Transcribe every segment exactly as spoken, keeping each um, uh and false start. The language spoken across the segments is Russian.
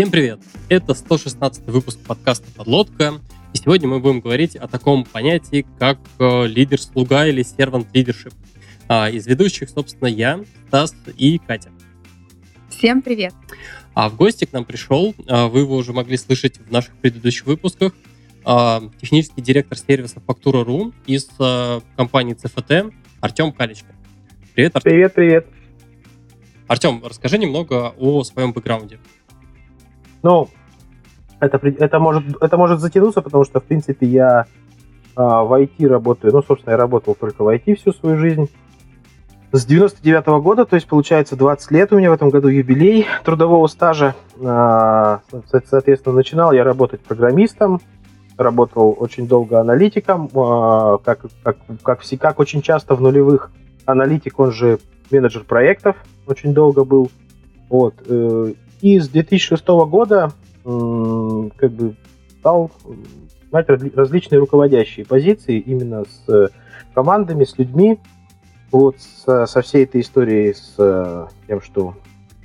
Всем привет! Это сто шестнадцатый выпуск подкаста «Podlodka», и сегодня мы будем говорить о таком понятии, как лидер-слуга или Servant Leadership. Из ведущих, собственно, я, Стас и Катя. Всем привет! А в гости к нам пришел, вы его уже могли слышать в наших предыдущих выпусках, технический директор сервиса «Фактура.ру» из компании «ЦФТ» Артем Каличкин. Привет, Артем! Привет, привет! Артем, расскажи немного о своем бэкграунде. Ну, это, это, может, это может затянуться, потому что, в принципе, я э, в ай ти работаю, ну, собственно, я работал только в ай ти всю свою жизнь. С девяносто девятого года, то есть, получается, двадцать лет у меня в этом году юбилей трудового стажа. Э, соответственно, начинал я работать программистом, работал очень долго аналитиком, э, как, как, как, как очень часто в нулевых аналитик, он же менеджер проектов, очень долго был, вот, э, и с две тысячи шестого года как бы стал занимать различные руководящие позиции именно с командами, с людьми, вот со, со всей этой историей, с тем, что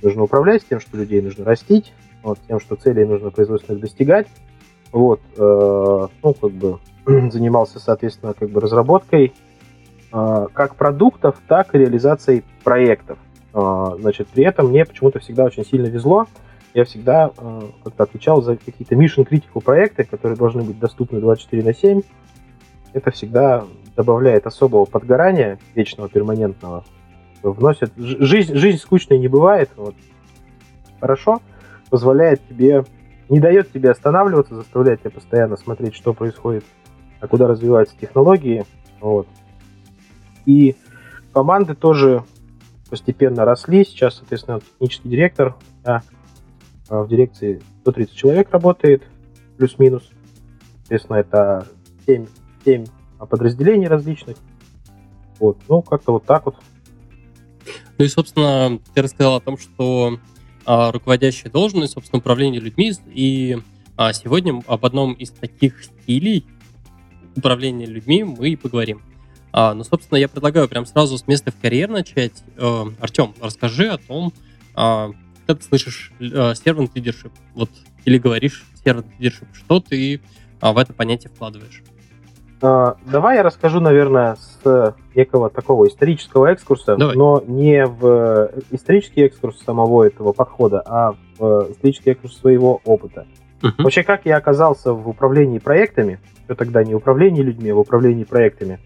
нужно управлять, с тем, что людей нужно растить, вот, тем, что целей нужно производственных достигать, вот, э, ну как бы занимался, соответственно, как бы разработкой э, как продуктов, так и реализацией проектов. Значит, при этом мне почему-то всегда очень сильно везло. Я всегда э, как-то отвечал за какие-то mission critical проекты, которые должны быть доступны двадцать четыре на семь. Это всегда добавляет особого подгорания, вечного, перманентного. Вносит... Жизнь, жизнь скучной не бывает. Вот. Хорошо. Позволяет тебе... Не дает тебе останавливаться, заставляет тебя постоянно смотреть, что происходит, а куда развиваются технологии. Вот. И команды тоже... постепенно росли. Сейчас, соответственно, технический директор. А в дирекции сто тридцать человек работает, плюс-минус. Соответственно, это семь, семь подразделений различных. Вот. Ну, как-то вот так вот. Ну и, собственно, ты рассказал о том, что а, руководящая должность, собственно, управление людьми. И а, сегодня об одном из таких стилей управления людьми мы и поговорим. А, ну, собственно, я предлагаю прям сразу с места в карьер начать. Э, Артем, расскажи о том, э, как ты слышишь э, servant leadership, вот, или говоришь servant leadership, что ты э, в это понятие вкладываешь? А, давай я расскажу, наверное, с некого такого исторического экскурса, давай. Но не в исторический экскурс самого этого подхода, а в исторический экскурс своего опыта. Uh-huh. Вообще, как я оказался в управлении проектами, что тогда не управление людьми, а в управлении проектами.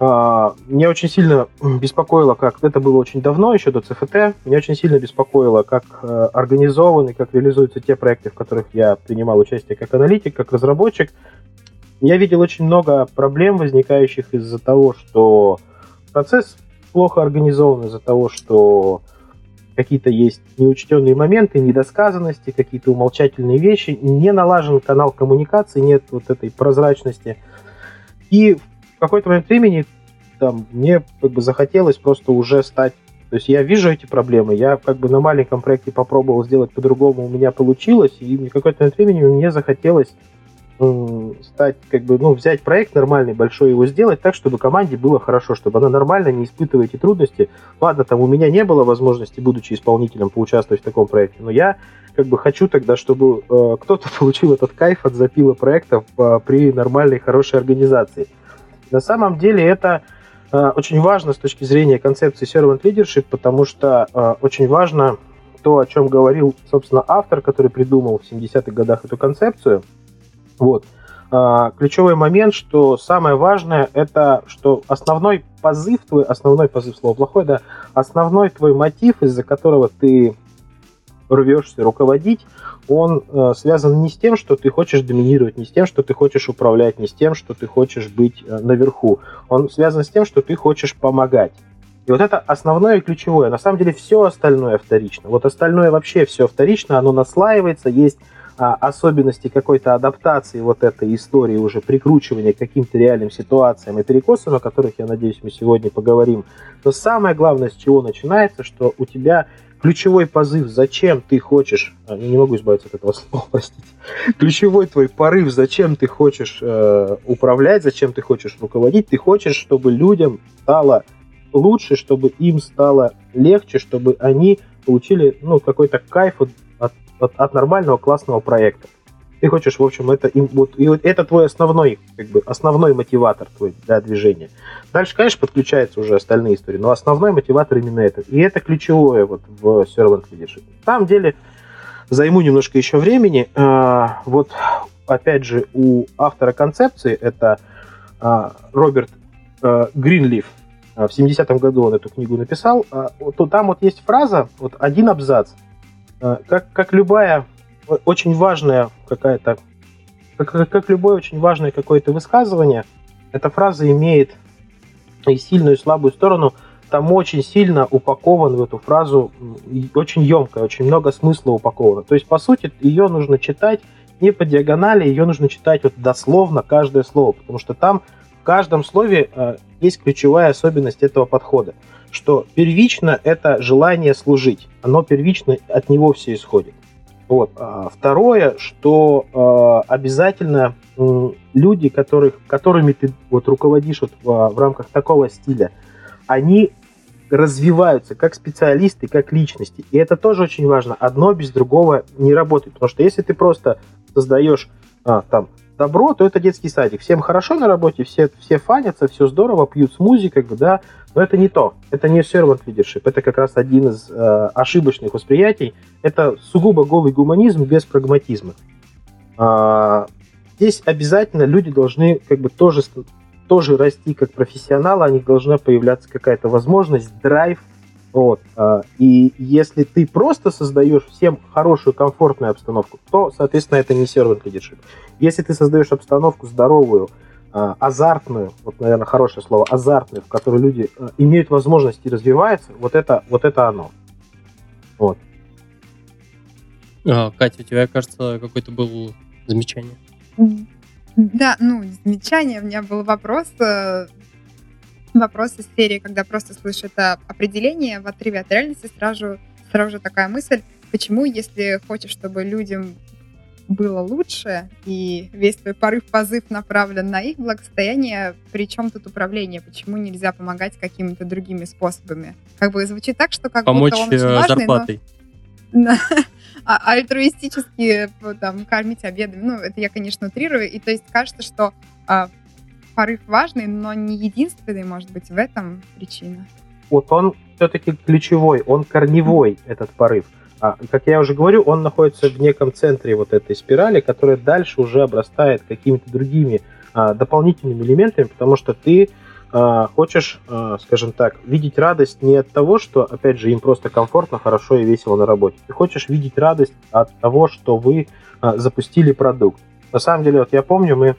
Меня очень сильно беспокоило, как это было очень давно, еще до ЦФТ, меня очень сильно беспокоило, как организованы, как реализуются те проекты, в которых я принимал участие как аналитик, как разработчик. Я видел очень много проблем, возникающих из-за того, что процесс плохо организован, из-за того, что какие-то есть неучтенные моменты, недосказанности, какие-то умолчательные вещи, не налажен канал коммуникации, нет вот этой прозрачности. И в какой-то момент времени там, мне как бы захотелось просто уже стать... То есть я вижу эти проблемы, я как бы на маленьком проекте попробовал сделать по-другому, у меня получилось, и в какой-то момент времени мне захотелось м- стать, как бы, ну, взять проект нормальный, большой, его сделать так, чтобы команде было хорошо, чтобы она нормально не испытывала эти трудности. Ладно, там у меня не было возможности, будучи исполнителем, поучаствовать в таком проекте, но я как бы хочу тогда, чтобы э, кто-то получил этот кайф от запила проектов э, при нормальной, хорошей организации. На самом деле это э, очень важно с точки зрения концепции servant leadership, потому что э, очень важно то, о чем говорил, собственно, автор, который придумал в семидесятых годах эту концепцию. Вот. Э, ключевой момент, что самое важное, это что основной позыв твой, основной позыв, слово плохое, да, основной твой мотив, из-за которого ты рвешься руководить, он э, связан не с тем, что ты хочешь доминировать, не с тем, что ты хочешь управлять, не с тем, что ты хочешь быть э, наверху. Он связан с тем, что ты хочешь помогать. И вот это основное и ключевое. На самом деле все остальное вторично. Вот остальное вообще все вторично, оно наслаивается, есть э, особенности какой-то адаптации вот этой истории, уже прикручивания к каким-то реальным ситуациям и перекосам, о которых, я надеюсь, мы сегодня поговорим. Но самое главное, с чего начинается, что у тебя... Ключевой позыв, зачем ты хочешь... Я не могу избавиться от этого слова, простите. Ключевой твой порыв, зачем ты хочешь э, управлять, зачем ты хочешь руководить. Ты хочешь, чтобы людям стало лучше, чтобы им стало легче, чтобы они получили ну, какой-то кайф от, от от, от нормального классного проекта. Ты хочешь, в общем, это, и вот это твой основной, как бы, основной мотиватор твой для движения. Дальше, конечно, подключаются уже остальные истории, но основной мотиватор именно этот. И это ключевое вот в Servant Leadership. На самом деле, займу немножко еще времени. Вот, опять же, у автора концепции, это Роберт Гринлиф, в семидесятом году он эту книгу написал, то там вот есть фраза, вот один абзац, как, как любая... Очень важная какая-то, как, как любое очень важное какое-то высказывание, эта фраза имеет и сильную, и слабую сторону. Там очень сильно упакован в эту фразу, очень емко, очень много смысла упаковано. То есть, по сути, ее нужно читать не по диагонали, ее нужно читать вот дословно каждое слово, потому что там в каждом слове есть ключевая особенность этого подхода, что первично это желание служить, оно первично, от него все исходит. Вот. Второе, что э, обязательно э, люди, которых, которыми ты вот, руководишь вот, в, в рамках такого стиля, они развиваются как специалисты, как личности. И это тоже очень важно. Одно без другого не работает. Потому что если ты просто создаешь а, там, добро, то это детский садик. Всем хорошо на работе, все, все фанятся, все здорово, пьют смузи, как бы, да. Но это не то. Это не servant leadership. Это как раз один из э, ошибочных восприятий. Это сугубо голый гуманизм без прагматизма. А, здесь обязательно люди должны как бы тоже, тоже расти как профессионалы. У них должна появляться какая-то возможность, драйв. Вот. А, и если ты просто создаешь всем хорошую, комфортную обстановку, то, соответственно, это не servant leadership. Если ты создаешь обстановку здоровую, азартную, вот, наверное, хорошее слово, азартную, в которой люди имеют возможность и развиваются, вот это, вот это оно. Вот. А, Катя, у тебя, кажется, какое-то было замечание. Да, ну, замечание, у меня был вопрос, вопрос из серии, когда просто слышу это определение в отрыве от реальности, сразу, сразу же такая мысль, почему, если хочешь, чтобы людям было лучше, и весь твой порыв-позыв направлен на их благосостояние, при чем тут управление? Почему нельзя помогать какими-то другими способами? Как бы звучит так, что как помочь будто он очень важный, зарплатой. Но... а, альтруистически там, кормить обедами. Ну, это я, конечно, утрирую. И то есть кажется, что а, порыв важный, но не единственный, может быть, в этом причина. Вот он все-таки ключевой, он корневой, этот порыв. А, как я уже говорю, он находится в неком центре вот этой спирали, которая дальше уже обрастает какими-то другими а, дополнительными элементами, потому что ты а, хочешь, а, скажем так, видеть радость не от того, что, опять же, им просто комфортно, хорошо и весело на работе. Ты хочешь видеть радость от того, что вы а, запустили продукт. На самом деле, вот я помню, мы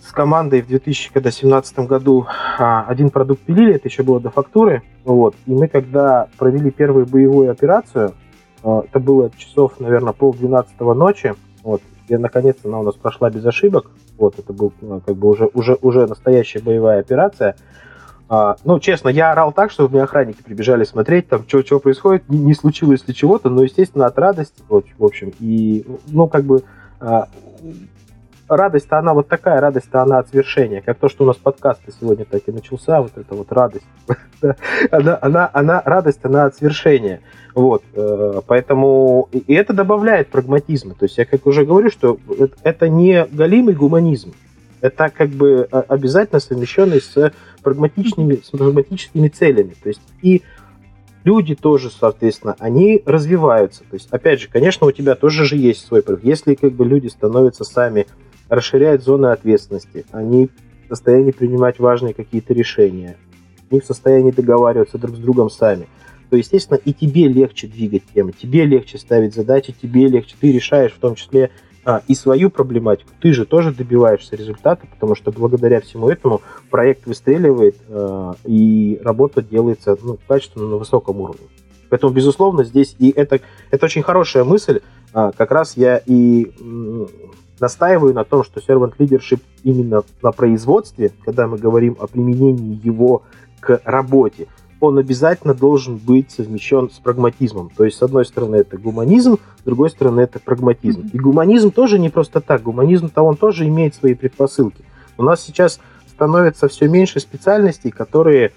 с командой в две тысячи семнадцатом году один продукт пилили, это еще было до фактуры, вот, и мы когда провели первую боевую операцию, это было часов, наверное, полдвенадцатого ночи, вот, и наконец-то она у нас прошла без ошибок, вот, это была как бы уже, уже, уже настоящая боевая операция. Ну, честно, я орал так, что у меня охранники прибежали смотреть, там, что происходит, не, не случилось ли чего-то, но, естественно, от радости, вот, в общем, и, ну, как бы... Радость-то она вот такая, радость-то она от свершения, как то, что у нас подкаст сегодня так и начался, вот эта вот радость. она, она, она, радость, она от свершения. Вот, поэтому, и это добавляет прагматизма. То есть я как уже говорю, что это не голимый гуманизм, это как бы обязательно совмещенный с прагматичными, с прагматическими целями. То есть и люди тоже, соответственно, они развиваются. То есть, опять же, конечно, у тебя тоже же есть свой прыг. Если как бы люди становятся сами, расширяют зоны ответственности, они в состоянии принимать важные какие-то решения, они в состоянии договариваться друг с другом сами, то, естественно, и тебе легче двигать темы, тебе легче ставить задачи, тебе легче, ты решаешь в том числе а, и свою проблематику, ты же тоже добиваешься результата, потому что благодаря всему этому проект выстреливает а, и работа делается ну, качественно на высоком уровне. Поэтому, безусловно, здесь и это, это очень хорошая мысль, а, как раз я и... М- настаиваю на том, что servant leadership именно на производстве, когда мы говорим о применении его к работе, он обязательно должен быть совмещен с прагматизмом. То есть, с одной стороны, это гуманизм, с другой стороны, это прагматизм. Mm-hmm. И гуманизм тоже не просто так. Гуманизм-то он тоже имеет свои предпосылки. У нас сейчас становится все меньше специальностей, которые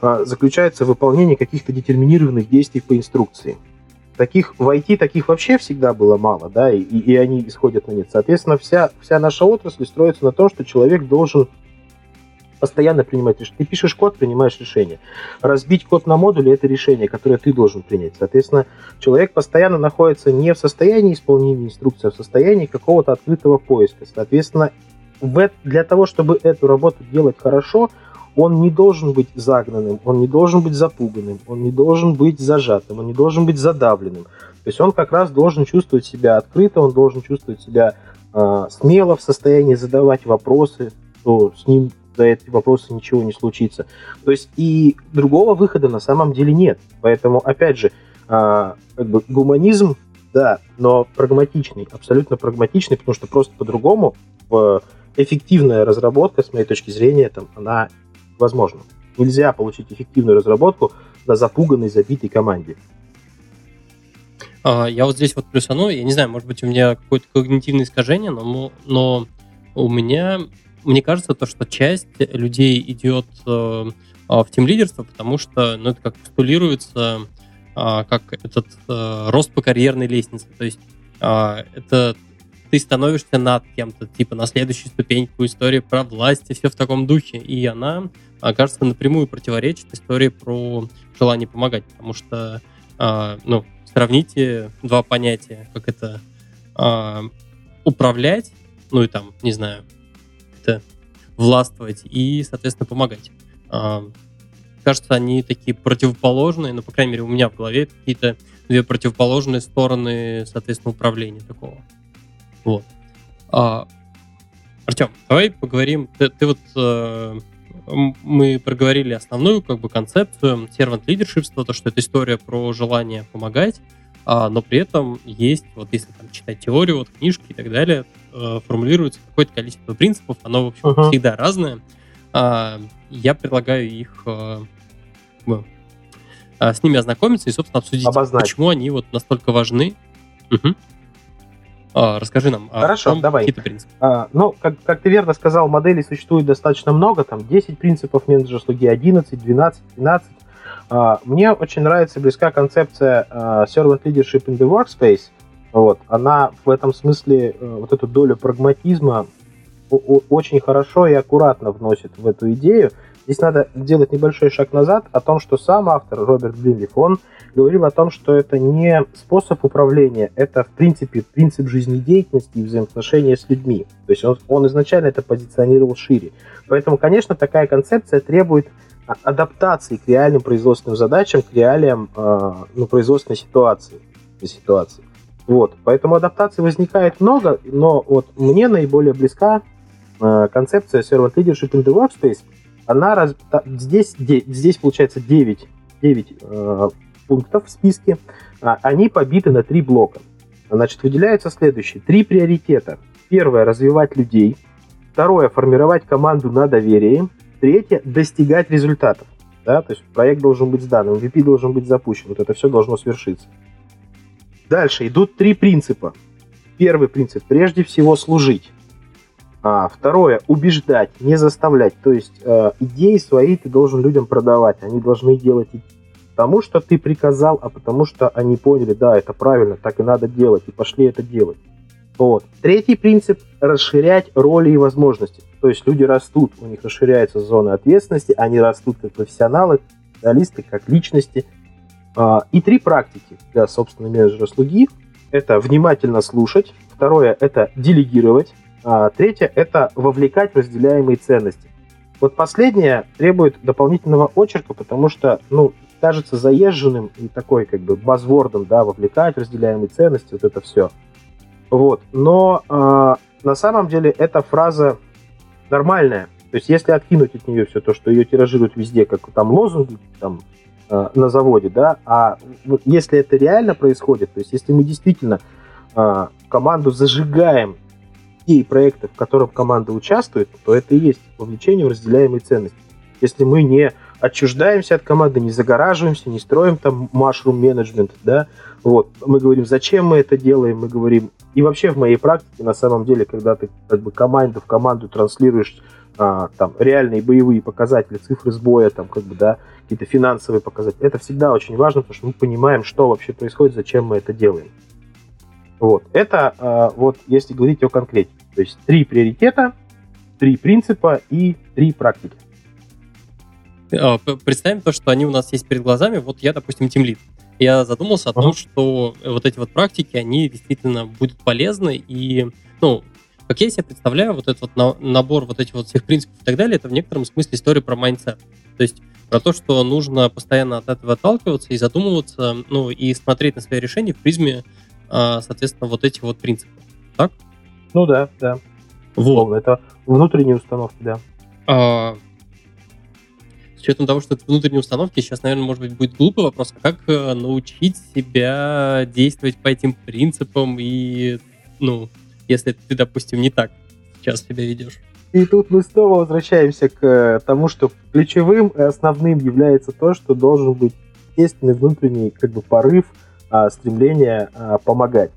а, заключаются в выполнении каких-то детерминированных действий по инструкции. таких в ай ти таких вообще всегда было мало, да, и, и они исходят на нет. Соответственно, вся, вся наша отрасль строится на том, что человек должен постоянно принимать решения. Ты пишешь код, принимаешь решение. Разбить код на модули – это решение, которое ты должен принять. Соответственно, человек постоянно находится не в состоянии исполнения инструкции, а в состоянии какого-то открытого поиска. Соответственно, для того, чтобы эту работу делать хорошо, он не должен быть загнанным, он не должен быть запуганным, он не должен быть зажатым, он не должен быть задавленным. То есть он как раз должен чувствовать себя открыто, он должен чувствовать себя э, смело, в состоянии задавать вопросы, то с ним за эти вопросы ничего не случится. То есть и другого выхода на самом деле нет. Поэтому, опять же, э, как бы гуманизм, да, но прагматичный, абсолютно прагматичный, потому что просто по-другому э, эффективная разработка, с моей точки зрения, там, она возможно. Нельзя получить эффективную разработку на запуганной, забитой команде. Я вот здесь вот плюсану, я не знаю, может быть, у меня какое-то когнитивное искажение, но, но у меня, мне кажется, то, что часть людей идет в тимлидерство, потому что, ну, это как постулируется, как этот рост по карьерной лестнице, то есть это ты становишься над кем-то, типа на следующую ступеньку, история про власть и все в таком духе. И она, кажется, напрямую противоречит истории про желание помогать, потому что, ну, сравните два понятия, как это управлять, ну и там, не знаю, это властвовать и, соответственно, помогать. Кажется, они такие противоположные, ну, по крайней мере, у меня в голове какие-то две противоположные стороны, соответственно, управления такого. Вот. А, Артем, давай поговорим. Ты, ты вот э, мы проговорили основную, как бы, концепцию Servant Leadership, то, что это история про желание помогать, а, но при этом есть, вот если там читать теорию, вот книжки и так далее, э, формулируется какое-то количество принципов, оно, в общем, uh-huh. всегда разное. А, я предлагаю их э, э, с ними ознакомиться и, собственно, обсудить, обозначить, почему они вот настолько важны. Угу. Расскажи нам. Хорошо, давай. Какие-то принципы. А, ну, как, как ты верно сказал, моделей существует достаточно много, там десять принципов менеджер-слуги, одиннадцать, двенадцать, тринадцать. А, мне очень нравится, близка концепция а, Servant Leadership in the Workspace. Вот. Она в этом смысле вот эту долю прагматизма очень хорошо и аккуратно вносит в эту идею. Здесь надо делать небольшой шаг назад о том, что сам автор, Роберт Гринлиф, он говорил о том, что это не способ управления, это, в принципе, принцип жизнедеятельности и взаимоотношения с людьми. То есть он, он изначально это позиционировал шире. Поэтому, конечно, такая концепция требует адаптации к реальным производственным задачам, к реалиям э, ну, производственной ситуации. ситуации. Вот. Поэтому адаптаций возникает много, но вот мне наиболее близка э, концепция Servant Leadership in the Workspace. Она раз... здесь, здесь, получается, девять, девять э, пунктов в списке. Они побиты на три блока. Значит, выделяются следующие. Три приоритета. Первое – развивать людей. Второе – формировать команду на доверии. Третье – достигать результатов. Да? То есть проект должен быть сдан, эм ви пи должен быть запущен. Вот это все должно свершиться. Дальше идут три принципа. Первый принцип – прежде всего служить. А, второе – убеждать, не заставлять. То есть э, идеи свои ты должен людям продавать. Они должны делать не потому, что ты приказал, а потому, что они поняли, да, это правильно, так и надо делать, и пошли это делать. Вот. Третий принцип – расширять роли и возможности. То есть люди растут, у них расширяются зоны ответственности, они растут как профессионалы, специалисты, как личности. А, и три практики для, собственно, менеджера-слуги – это внимательно слушать, второе – это делегировать, а третье – это вовлекать в разделяемые ценности. Вот последнее требует дополнительного очерка, потому что, ну, кажется заезженным и такой, как бы, базвордом, да, вовлекать в разделяемые ценности, вот это все. Вот. Но э, на самом деле эта фраза нормальная. То есть если откинуть от нее все то, что ее тиражируют везде, как там лозунги, там, э, на заводе, да, а вот если это реально происходит, то есть если мы действительно э, команду зажигаем и проекты, в котором команда участвует, то это и есть вовлечение в разделяемые ценности. Если мы не отчуждаемся от команды, не загораживаемся, не строим там mushroom-менеджмент, да, вот, мы говорим, зачем мы это делаем, мы говорим, и вообще в моей практике, на самом деле, когда ты как бы команду в команду транслируешь а, там реальные боевые показатели, цифры сбоя, там, как бы, да, какие-то финансовые показатели, это всегда очень важно, потому что мы понимаем, что вообще происходит, зачем мы это делаем. Вот, это а, вот, если говорить о конкретике, то есть три приоритета, три принципа и три практики. Представим то, что они у нас есть перед глазами. Вот я, допустим, тимлид. Я задумался о том, uh-huh. что вот эти вот практики, они действительно будут полезны. И, ну, как я себе представляю, вот этот вот набор вот этих вот всех принципов и так далее, это в некотором смысле история про майндсет. То есть про то, что нужно постоянно от этого отталкиваться и задумываться, ну, и смотреть на свои решения в призме, соответственно, вот этих вот принципов. Так? Ну да, да. Вот. Это внутренние установки, да. А... С учетом того, что это внутренние установки, сейчас, наверное, может быть, будет глупый вопрос, а как научить себя действовать по этим принципам, и, ну, если ты, допустим, не так сейчас себя ведешь? И тут мы снова возвращаемся к тому, что ключевым и основным является то, что должен быть естественный внутренний, как бы, порыв, стремление помогать.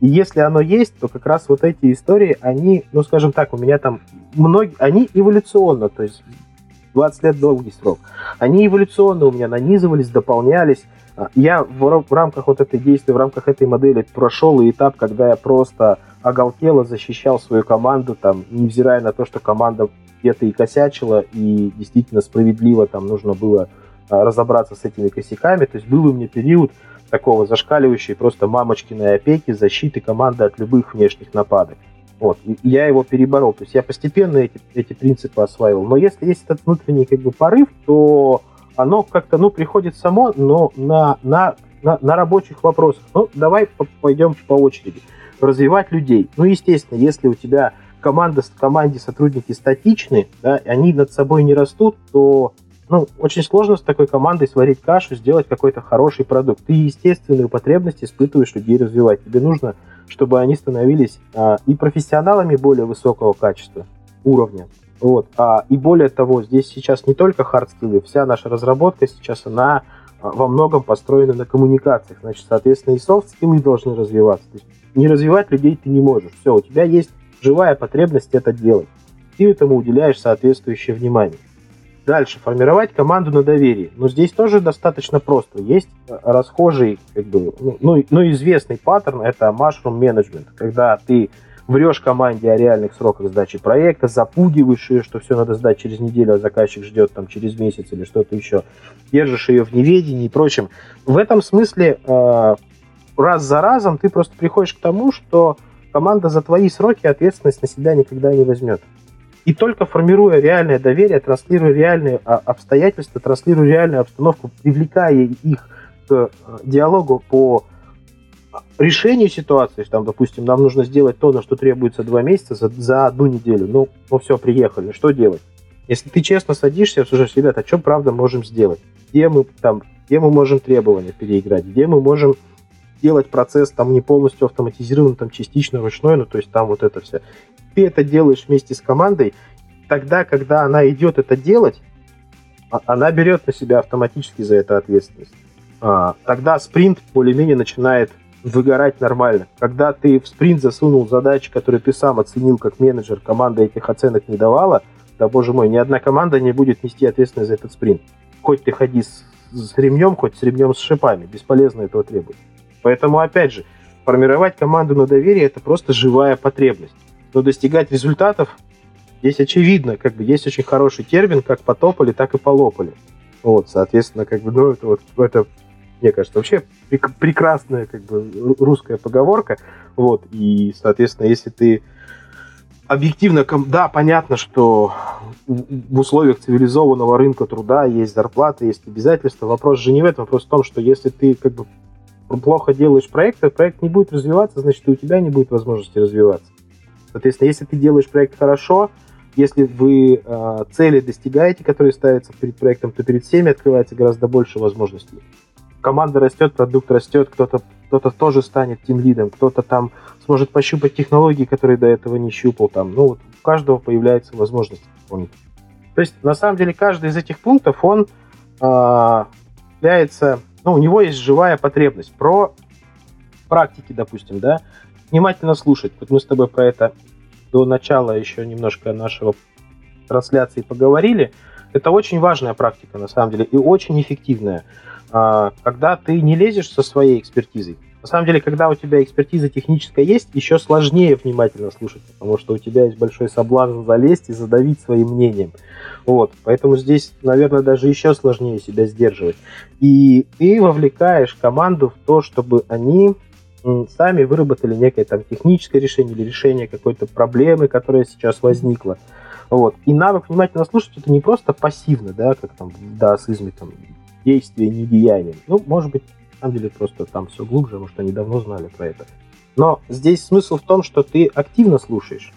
И если оно есть, то как раз вот эти истории, они, ну, скажем так, у меня там многие, они эволюционно, то есть двадцать лет долгий срок. Они эволюционно у меня нанизывались, дополнялись. Я в рамках вот этой действия, в рамках этой модели прошел и этап, когда я просто оголтело защищал свою команду, там, невзирая на то, что команда где-то и косячила, и действительно справедливо там нужно было разобраться с этими косяками. То есть был у меня период такого зашкаливающей просто мамочкиной опеки, защиты команды от любых внешних нападок. Вот, и я его переборол, то есть я постепенно эти, эти принципы осваивал. Но если есть этот внутренний, как бы, порыв, то оно как-то, ну, приходит само, но на, на, на, на рабочих вопросах. Ну, давай пойдем по очереди. Развивать людей. Ну, естественно, если у тебя команда, в команде сотрудники статичны, да, они над собой не растут, то, ну, очень сложно с такой командой сварить кашу, сделать какой-то хороший продукт. Ты естественную потребность испытываешь людей развивать. Тебе нужно, чтобы они становились а, и профессионалами более высокого качества, уровня. Вот. А, и более того, здесь сейчас не только хардскиллы, вся наша разработка сейчас, она а, во многом построена на коммуникациях. Значит, соответственно, и софтскиллы должны развиваться. То есть не развивать людей ты не можешь. Все, у тебя есть живая потребность это делать. Ты этому уделяешь соответствующее внимание. Дальше, формировать команду на доверии. Но здесь тоже достаточно просто. Есть расхожий, как бы, ну, ну, известный паттерн, это mushroom management, когда ты врешь команде о реальных сроках сдачи проекта, запугиваешь ее, что все надо сдать через неделю, а заказчик ждет там через месяц или что-то еще. Держишь ее в неведении и прочем. В этом смысле э, раз за разом ты просто приходишь к тому, что команда за твои сроки ответственность на себя никогда не возьмет. И только формируя реальное доверие, транслируя реальные обстоятельства, транслируя реальную обстановку, привлекая их к диалогу по решению ситуации, там, допустим, нам нужно сделать то, на что требуется два месяца за, за одну неделю. Ну, ну все, приехали, что делать? Если ты честно садишься и обсуждаешь, ребята, а что правда можем сделать? Где мы, там, где мы можем требования переиграть? Где мы можем делать процесс там не полностью автоматизированный, там частично ручной, ну то есть там вот это все. Ты это делаешь вместе с командой, тогда, когда она идет это делать, она берет на себя автоматически за это ответственность. А, тогда спринт более-менее начинает выгорать нормально. Когда ты в спринт засунул задачи, которые ты сам оценил как менеджер, команда этих оценок не давала, да боже мой, ни одна команда не будет нести ответственность за этот спринт. Хоть ты ходи с, с ремнем, хоть с ремнем с шипами, бесполезно этого требует. Поэтому, опять же, формировать команду на доверие – это просто живая потребность. Но достигать результатов здесь очевидно. Как бы есть очень хороший термин, как потопали, так и полопали. Вот, соответственно, как бы, ну, это, вот, это, мне кажется, вообще прек- прекрасная, как бы, русская поговорка. Вот, и, соответственно, если ты объективно, да, понятно, что в условиях цивилизованного рынка труда есть зарплата, есть обязательства. Вопрос же не в этом, вопрос в том, что если ты, как бы, плохо делаешь проект, а проект не будет развиваться, значит, и у тебя не будет возможности развиваться. Соответственно, если ты делаешь проект хорошо, если вы э, цели достигаете, которые ставятся перед проектом, то перед всеми открывается гораздо больше возможностей. Команда растет, продукт растет, кто-то, кто-то тоже станет тимлидом, кто-то там сможет пощупать технологии, которые до этого не щупал. Там. Ну, вот у каждого появляется возможность. То есть, на самом деле, каждый из этих пунктов, он является, ну, у него есть живая потребность про практики, допустим, да, внимательно слушать. Вот мы с тобой про это до начала еще немножко нашего трансляции поговорили. Это очень важная практика, на самом деле, и очень эффективная, когда ты не лезешь со своей экспертизой. На самом деле, когда у тебя экспертиза техническая есть, еще сложнее внимательно слушать, потому что у тебя есть большой соблазн залезть и задавить своим мнением. Вот. Поэтому здесь, наверное, даже еще сложнее себя сдерживать. И ты вовлекаешь команду в то, чтобы они сами выработали некое там техническое решение или решение какой-то проблемы, которая сейчас возникла. Вот. И навык внимательно слушать — это не просто пассивно, да, как там в даосизме, там, действие недеянием. Ну, может быть, на самом деле просто там все глубже, потому что они давно знали про это. Но здесь смысл в том, что ты активно слушаешь,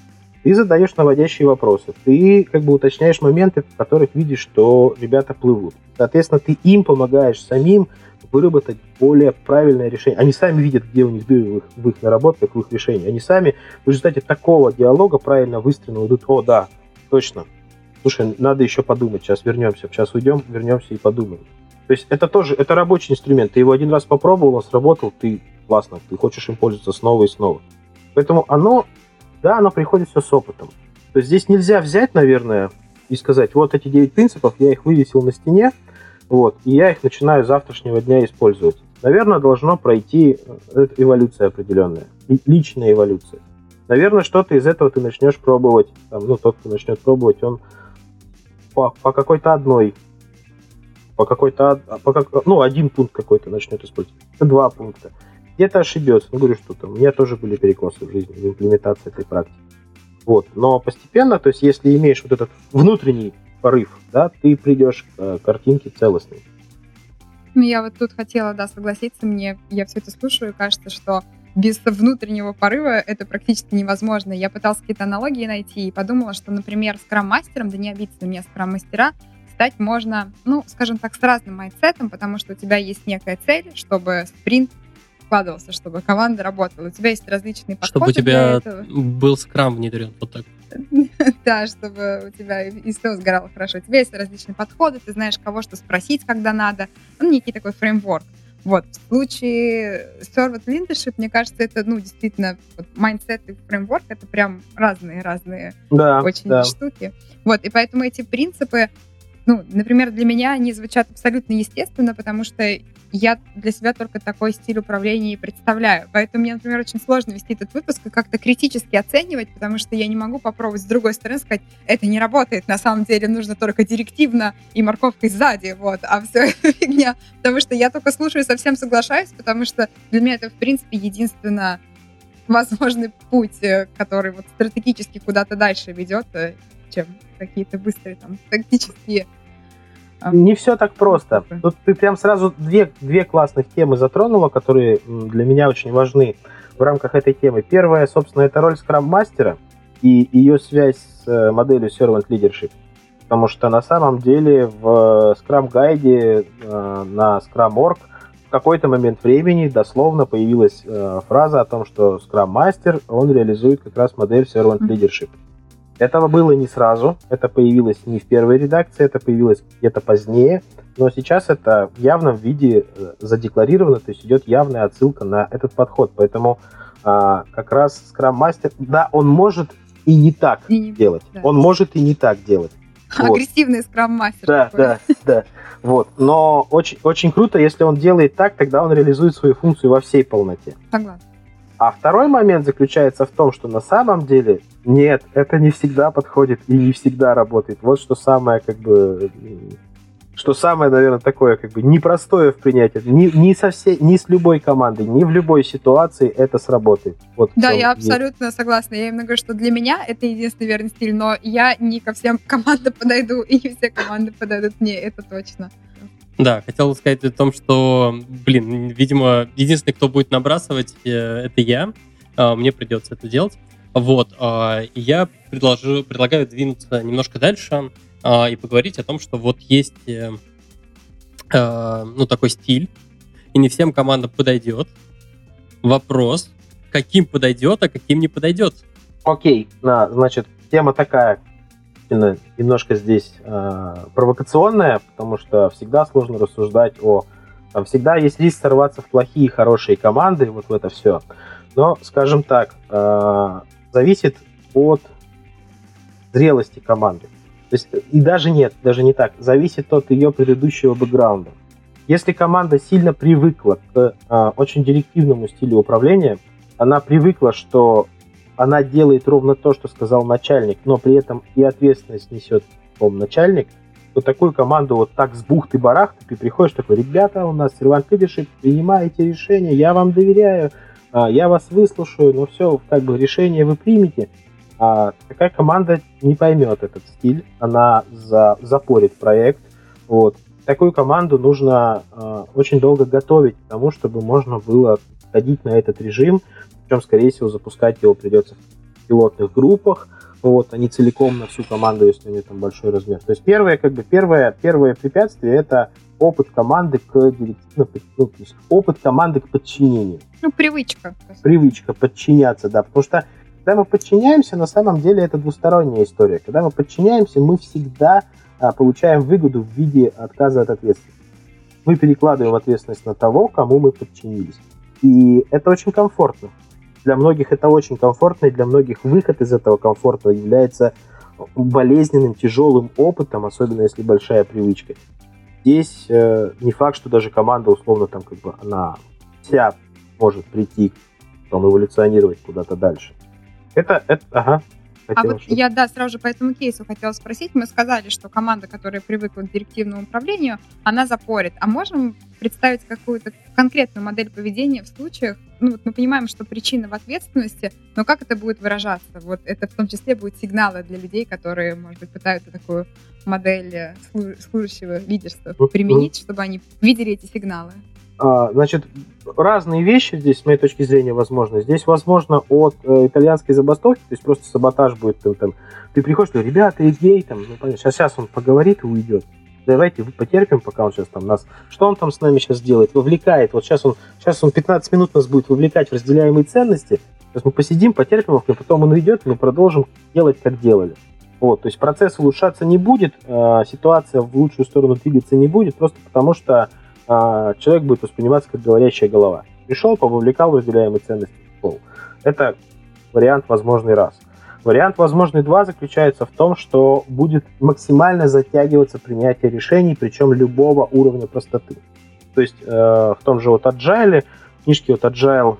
ты задаешь наводящие вопросы, ты как бы уточняешь моменты, в которых видишь, что ребята плывут. Соответственно, ты им помогаешь самим выработать более правильное решение. Они сами видят, где у них дыры в их наработках, в их решениях. Они сами в результате такого диалога правильно выстроенного идут: о, да, точно, слушай, надо еще подумать, сейчас вернемся, сейчас уйдем, вернемся и подумаем. То есть это тоже, это рабочий инструмент. Ты его один раз попробовал, он сработал, ты классно, ты хочешь им пользоваться снова и снова. Поэтому оно, да, оно приходит все с опытом. То есть здесь нельзя взять, наверное, и сказать: вот эти девять принципов, я их вывесил на стене, вот, и я их начинаю с завтрашнего дня использовать. Наверное, должно пройти эволюция определенная, личная эволюция. Наверное, что-то из этого ты начнешь пробовать, там, ну, тот, кто начнет пробовать, он по, по какой-то одной по какой-то, по как, ну, один пункт какой-то начнет использовать, два пункта. Где-то ошибется. Ну, говорю, что там, у меня тоже были перекосы в жизни в имплементации этой практики. Вот. Но постепенно, то есть, если имеешь вот этот внутренний порыв, да, ты придешь к картинке целостной. Ну, я вот тут хотела, да, согласиться. Мне, я все это слушаю, и кажется, что без внутреннего порыва это практически невозможно. Я пыталась какие-то аналогии найти и подумала, что, например, скрам-мастером, да не обидится на меня скрам-мастера, стать можно, ну, скажем так, с разным майндсетом, потому что у тебя есть некая цель, чтобы спринт вкладывался, чтобы команда работала. У тебя есть различные подходы для этого. Чтобы у тебя был скрам внедрен, вот так. Да, чтобы у тебя и все сгорало хорошо. У тебя есть различные подходы, ты знаешь, кого что спросить, когда надо. Ну, некий такой фреймворк. Вот. В случае Servant Leadership, мне кажется, это, ну, действительно, майндсет и фреймворк — это прям разные-разные очень штуки. Вот. И поэтому эти принципы, ну, например, для меня они звучат абсолютно естественно, потому что я для себя только такой стиль управления и представляю. Поэтому мне, например, очень сложно вести этот выпуск и как-то критически оценивать, потому что я не могу попробовать с другой стороны сказать: это не работает, на самом деле нужно только директивно и морковкой сзади, вот, а все это фигня. Потому что я только слушаю и совсем соглашаюсь, потому что для меня это, в принципе, единственно возможный путь, который вот стратегически куда-то дальше ведет, чем какие-то быстрые там тактические. Не все так просто. Тут ты прям сразу две, две классных темы затронула, которые для меня очень важны в рамках этой темы. Первая, собственно, это роль скрам-мастера и ее связь с моделью Servant Leadership. Потому что на самом деле в скрам-гайде на Scrum.org в какой-то момент времени дословно появилась фраза о том, что скрам-мастер, он реализует как раз модель Servant Leadership. Этого было не сразу, это появилось не в первой редакции, это появилось где-то позднее, но сейчас это в явном виде задекларировано, то есть идет явная отсылка на этот подход, поэтому а, как раз скрам-мастер, да, он может и не так и, делать, да. он может и не так делать. Вот. Агрессивный скрам-мастер. Да, такой. да, да, вот, но очень, очень круто, если он делает так, тогда он реализует свою функцию во всей полноте. Согласна. А второй момент заключается в том, что на самом деле нет, это не всегда подходит и не всегда работает. Вот что самое, как бы, что самое, наверное, такое, как бы, непростое в принятии. Ни, ни, со всей, ни с любой командой, ни в любой ситуации это сработает. Вот да, я есть. абсолютно согласна. Я именно говорю, что для меня это единственный верный стиль, но я не ко всем командам подойду, и не все команды подойдут мне, это точно. Да, хотел сказать о том, что, блин, видимо, единственный, кто будет набрасывать, это я. Мне придется это делать. Вот, я предложу, предлагаю двинуться немножко дальше и поговорить о том, что вот есть, ну, такой стиль, и не всем команда подойдет. Вопрос, каким подойдет, а каким не подойдет. Окей, да, значит, тема такая. действительно немножко здесь э, провокационная, потому что всегда сложно рассуждать о... Там всегда есть риск сорваться в плохие, хорошие команды, вот в это все. Но, скажем так, э, зависит от зрелости команды. То есть, и даже нет, даже не так. Зависит от ее предыдущего бэкграунда. Если команда сильно привыкла к э, очень директивному стилю управления, она привыкла, что она делает ровно то, что сказал начальник, но при этом и ответственность несет он начальник, то такую команду вот так с бухты-барахты ты приходишь такой: ребята, у нас Servant Leadership, принимаете решение, я вам доверяю, я вас выслушаю, но все, как бы решение вы примете. А такая команда не поймет этот стиль, она за, запорит проект, вот. Такую команду нужно э, очень долго готовить к тому, чтобы можно было ходить на этот режим, причем, скорее всего, запускать его придется в пилотных группах, вот, а не целиком на всю команду, если у нее там большой размер. То есть первое, как бы, первое, первое препятствие – это опыт команды к директивно, ну, то есть опыт команды к подчинению. Ну, привычка. Привычка подчиняться, да, потому что когда мы подчиняемся, на самом деле это двусторонняя история. Когда мы подчиняемся, мы всегда получаем выгоду в виде отказа от ответственности. Мы перекладываем ответственность на того, кому мы подчинились. И это очень комфортно. Для многих это очень комфортно, и для многих выход из этого комфорта является болезненным, тяжелым опытом, особенно если большая привычка. Здесь э, не факт, что даже команда, условно, там, как бы, она вся может прийти, там, эволюционировать куда-то дальше. Это, это, ага. А вот я, да, сразу же по этому кейсу хотела спросить. Мы сказали, что команда, которая привыкла к директивному управлению, она запорит. А можем представить какую-то конкретную модель поведения в случаях? Ну, вот мы понимаем, что причина в ответственности, но как это будет выражаться? Вот это в том числе будут сигналы для людей, которые, может быть, пытаются такую модель служащего лидерства применить, чтобы они видели эти сигналы. Значит, разные вещи здесь, с моей точки зрения, возможны. Здесь, возможно, от э, итальянской забастовки, то есть просто саботаж будет. Там, там, ты приходишь, ты, ребята, идей, там, ну, понятно, сейчас, сейчас он поговорит и уйдет. Давайте потерпим, пока он сейчас там нас... Что он там с нами сейчас делает? Вовлекает. Вот сейчас он, сейчас он пятнадцать минут нас будет вовлекать в разделяемые ценности. Сейчас мы посидим, потерпим их, и потом он уйдет, и мы продолжим делать, как делали. Вот, то есть процесс улучшаться не будет, э, ситуация в лучшую сторону двигаться не будет, просто потому что человек будет восприниматься как говорящая голова. Пришел, пововлекал в разделяемые ценности. Это вариант возможный раз. Вариант возможный два заключается в том, что будет максимально затягиваться принятие решений, причем любого уровня простоты. То есть э, в том же вот Agile, книжки вот Agile,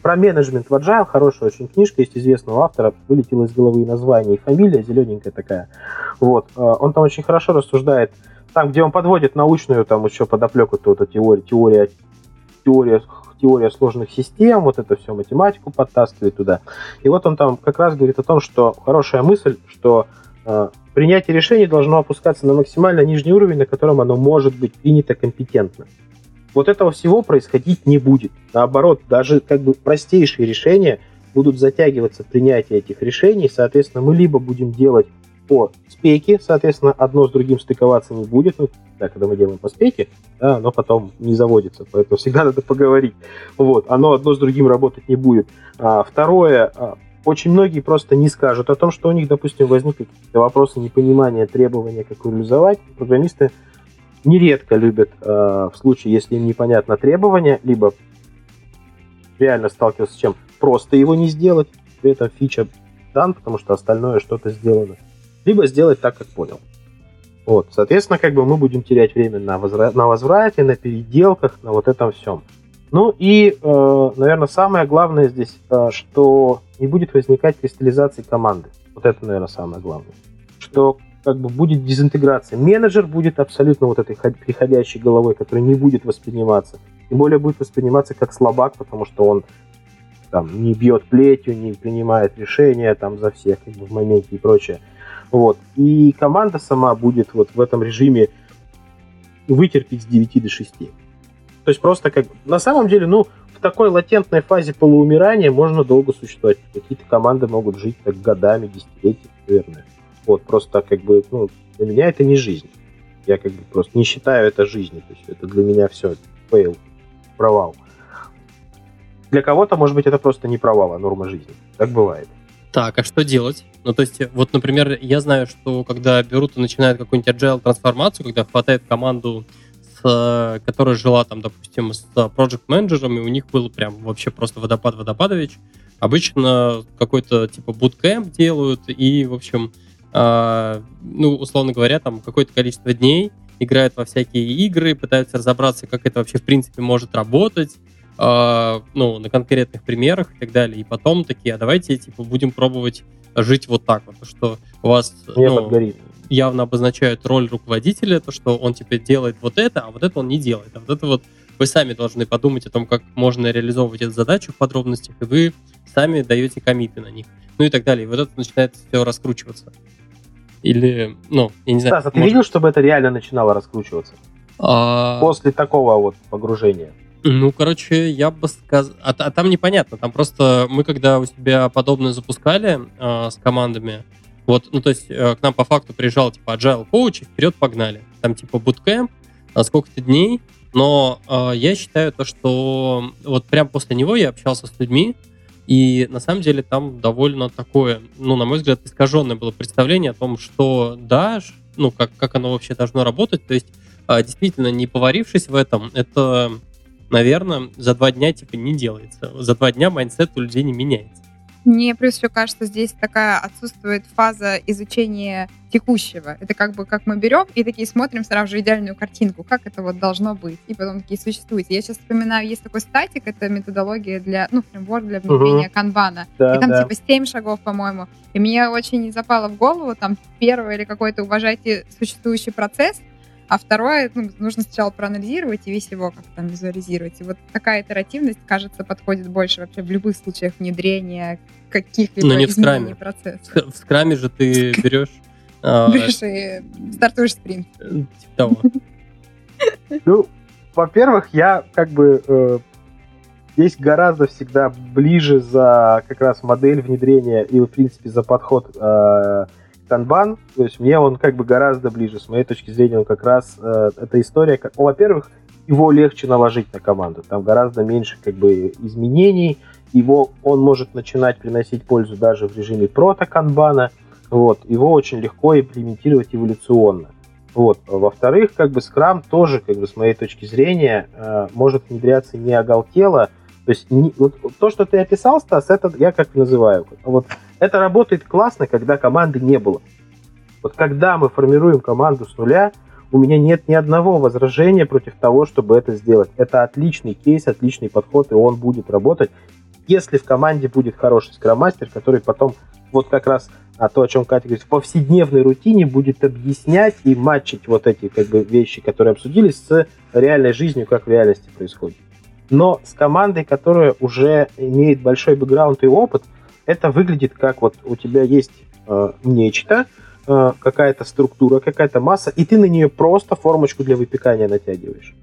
про менеджмент в Agile, хорошая очень книжка, есть известного автора, вылетело из головы и название, и фамилия, зелененькая такая. Вот. Э, он там очень хорошо рассуждает. Там, где он подводит научную, там еще подоплеку, то вот теория, теория, теория, теория сложных систем, вот это все математику подтаскивает туда. И вот он там как раз говорит о том, что хорошая мысль, что э, принятие решений должно опускаться на максимально нижний уровень, на котором оно может быть принято компетентно. Вот этого всего происходить не будет. Наоборот, даже как бы простейшие решения будут затягиваться в принятии этих решений. Соответственно, мы либо будем делать по спеке, соответственно, одно с другим стыковаться не будет. Ну, да, когда мы делаем по спеке, да, оно потом не заводится, поэтому всегда надо поговорить. Вот, оно одно с другим работать не будет. А, второе, а, очень многие просто не скажут о том, что у них, допустим, возникли какие-то вопросы непонимания, требования, как реализовать. Программисты нередко любят, а, в случае, если им непонятно требование, либо реально сталкиваться с чем, просто его не сделать, при этом фича дан, потому что остальное что-то сделано. Либо сделать так, как понял. Вот. Соответственно, как бы мы будем терять время на, возра... на возврате, на переделках, на вот этом всем. Ну и, э, наверное, самое главное здесь, э, что не будет возникать кристаллизации команды. Вот это, наверное, самое главное. Что как бы будет дезинтеграция. Менеджер будет абсолютно вот этой приходящей головой, которая не будет восприниматься. Тем более будет восприниматься как слабак, потому что он там не бьет плетью, не принимает решения там за всех как бы в моменте и прочее. Вот. И команда сама будет вот в этом режиме вытерпеть с девяти до шести. То есть просто как... На самом деле, ну, в такой латентной фазе полуумирания можно долго существовать. Какие-то команды могут жить так годами, десятилетиями, наверное. Вот, просто как бы, ну, для меня это не жизнь. Я как бы просто не считаю это жизнью. То есть это для меня все, фейл, провал. Для кого-то, может быть, это просто не провал, а норма жизни. Так бывает. Так, а что делать? Ну, то есть, вот, например, я знаю, что когда берут и начинают какую-нибудь agile-трансформацию, когда хватает команду, с, которая жила, там, допустим, с project-менеджером, и у них был прям вообще просто водопад-водопадович, обычно какой-то, типа, bootcamp делают, и, в общем, э, ну, условно говоря, там, какое-то количество дней играют во всякие игры, пытаются разобраться, как это вообще, в принципе, может работать, э, ну, на конкретных примерах и так далее. И потом такие, а давайте, типа, будем пробовать жить вот так вот, что у вас ну, явно обозначают роль руководителя, то, что он, типа, делает вот это, а вот это он не делает. А вот это вот вы сами должны подумать о том, как можно реализовывать эту задачу в подробностях, и вы сами даете коммиты на них. Ну и так далее. И вот это начинает все раскручиваться. Или, ну, я не знаю. Стас, а ты может... видел, чтобы это реально начинало раскручиваться? А... После такого вот погружения. Ну, короче, я бы сказал... А, а там непонятно. Там просто мы, когда у себя подобное запускали э, с командами, вот, ну, то есть э, к нам по факту приезжал, типа, agile коуч, и вперед погнали. Там, типа, bootcamp, на сколько-то дней. Но э, я считаю то, что вот прям после него я общался с людьми, и на самом деле там довольно такое, ну, на мой взгляд, искаженное было представление о том, что да, ну, как, как оно вообще должно работать. То есть э, действительно, не поварившись в этом, это, наверное, за два дня типа не делается. За два дня майндсет у людей не меняется. Мне плюс еще кажется, здесь такая отсутствует фаза изучения текущего. Это как бы как мы берем и такие смотрим сразу же идеальную картинку, как это вот должно быть, и потом такие существует. Я сейчас вспоминаю, есть такой статик, это методология для, ну, фреймворк для внедрения угу. канбана. Да, и там да. типа семь шагов, по-моему. И мне очень запало в голову, там, первое или какое-то уважайте существующий процесс, а второе, ну, нужно сначала проанализировать и весь его как-то там визуализировать. И вот такая итеративность, кажется, подходит больше вообще в любых случаях внедрения каких-либо изменений процессов. Но не в скраме. В скраме же ты берешь... Берешь и стартуешь спринт. Типа того. Ну, во-первых, я как бы здесь гораздо всегда ближе за как раз модель внедрения и, в принципе, за подход... Канбан, то есть мне он как бы гораздо ближе, с моей точки зрения, он как раз э, эта история, как, ну, во-первых, его легче наложить на команду, там гораздо меньше как бы изменений, его, он может начинать приносить пользу даже в режиме прото-канбана, вот, его очень легко имплементировать эволюционно. Вот. Во-вторых, как бы скрам тоже, как бы с моей точки зрения, э, может внедряться не оголтело, то есть не, вот, то, что ты описал, Стас, это я как называю, вот. Это работает классно, когда команды не было. Вот когда мы формируем команду с нуля, у меня нет ни одного возражения против того, чтобы это сделать. Это отличный кейс, отличный подход, и он будет работать, если в команде будет хороший скрам-мастер, который потом, вот как раз а то, о чем Катя говорит, в повседневной рутине будет объяснять и матчить вот эти как бы вещи, которые обсудились, с реальной жизнью, как в реальности происходит. Но с командой, которая уже имеет большой бэкграунд и опыт, это выглядит как вот у тебя есть э, нечто, э, какая-то структура, какая-то масса, и ты на нее просто формочку для выпекания натягиваешь.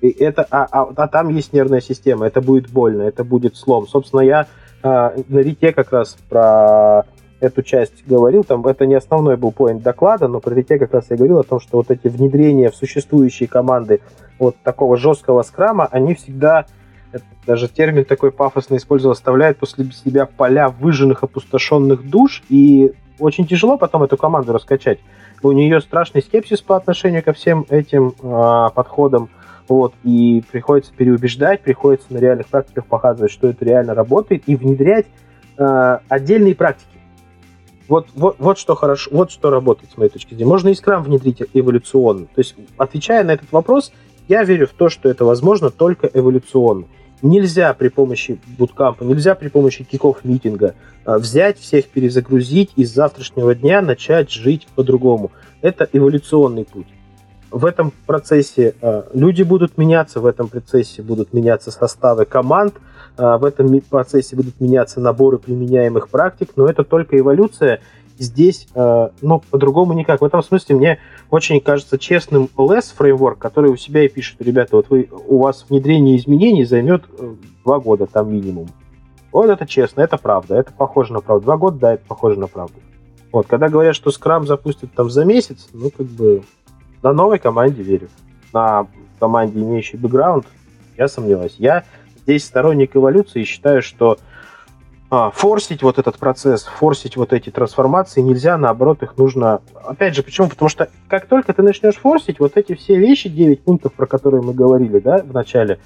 И это, а, а, а там есть нервная система, это будет больно, это будет слом. Собственно, я э, на Рите как раз про эту часть говорил, там это не основной был поинт доклада, но про Рите как раз я говорил о том, что вот эти внедрения в существующие команды вот такого жесткого скрама, они всегда... Это даже термин такой пафосно использовал, оставляет после себя поля выжженных, опустошенных душ, и очень тяжело потом эту команду раскачать. У нее страшный скепсис по отношению ко всем этим э, подходам, вот, и приходится переубеждать, приходится на реальных практиках показывать, что это реально работает, и внедрять э, отдельные практики. Вот, вот, вот что хорошо, вот что работает с моей точки зрения. Можно и скрам внедрить эволюционно. То есть, отвечая на этот вопрос, я верю в то, что это возможно только эволюционно. Нельзя при помощи буткампа, нельзя при помощи киков митинга взять всех, перезагрузить и с завтрашнего дня начать жить по-другому. Это эволюционный путь. В этом процессе люди будут меняться, в этом процессе будут меняться составы команд, в этом процессе будут меняться наборы применяемых практик, но это только эволюция. Здесь, ну, по-другому никак. В этом смысле мне очень кажется честным лесс фреймворк, который у себя и пишет: ребята, вот вы, у вас внедрение изменений займет два года, там минимум. Вот это честно, это правда, это похоже на правду. Два года, да, это похоже на правду. Вот, когда говорят, что скрам запустят там за месяц, ну, как бы, на новой команде верю. На команде, имеющей бэкграунд, я сомневаюсь. Я здесь сторонник эволюции и считаю, что форсить вот этот процесс, форсить вот эти трансформации нельзя, наоборот, их нужно... Опять же, почему? Потому что как только ты начнешь форсить, вот эти все вещи, девять пунктов, про которые мы говорили, да, в начале,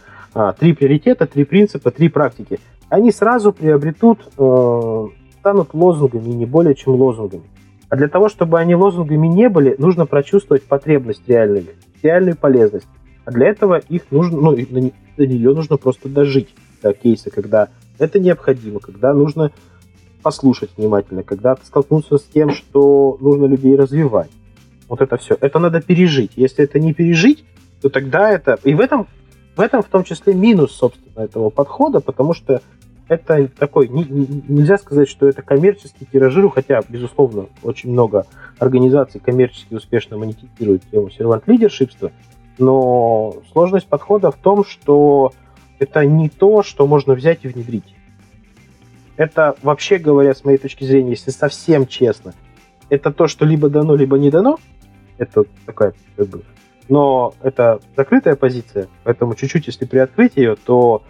три приоритета, три принципа, три практики, они сразу приобретут, э, станут лозунгами, не более чем лозунгами. А для того, чтобы они лозунгами не были, нужно прочувствовать потребность реальную, реальную полезность. А для этого их нужно, ну, для нее нужно просто дожить до кейса, когда это необходимо, когда нужно послушать внимательно, когда столкнуться с тем, что нужно людей развивать. Вот это все. Это надо пережить. Если это не пережить, то тогда это... И в этом, в этом в том числе минус, собственно, этого подхода, потому что это такой... Нельзя сказать, что это коммерческий тиражир, хотя, безусловно, очень много организаций коммерчески успешно монетизируют тему сервант-лидершипства, но сложность подхода в том, что это не то, что можно взять и внедрить. Это, вообще говоря, с моей точки зрения, если совсем честно, это то, что либо дано, либо не дано. Это такая, как бы... Но это закрытая позиция, поэтому чуть-чуть, если приоткрыть ее, то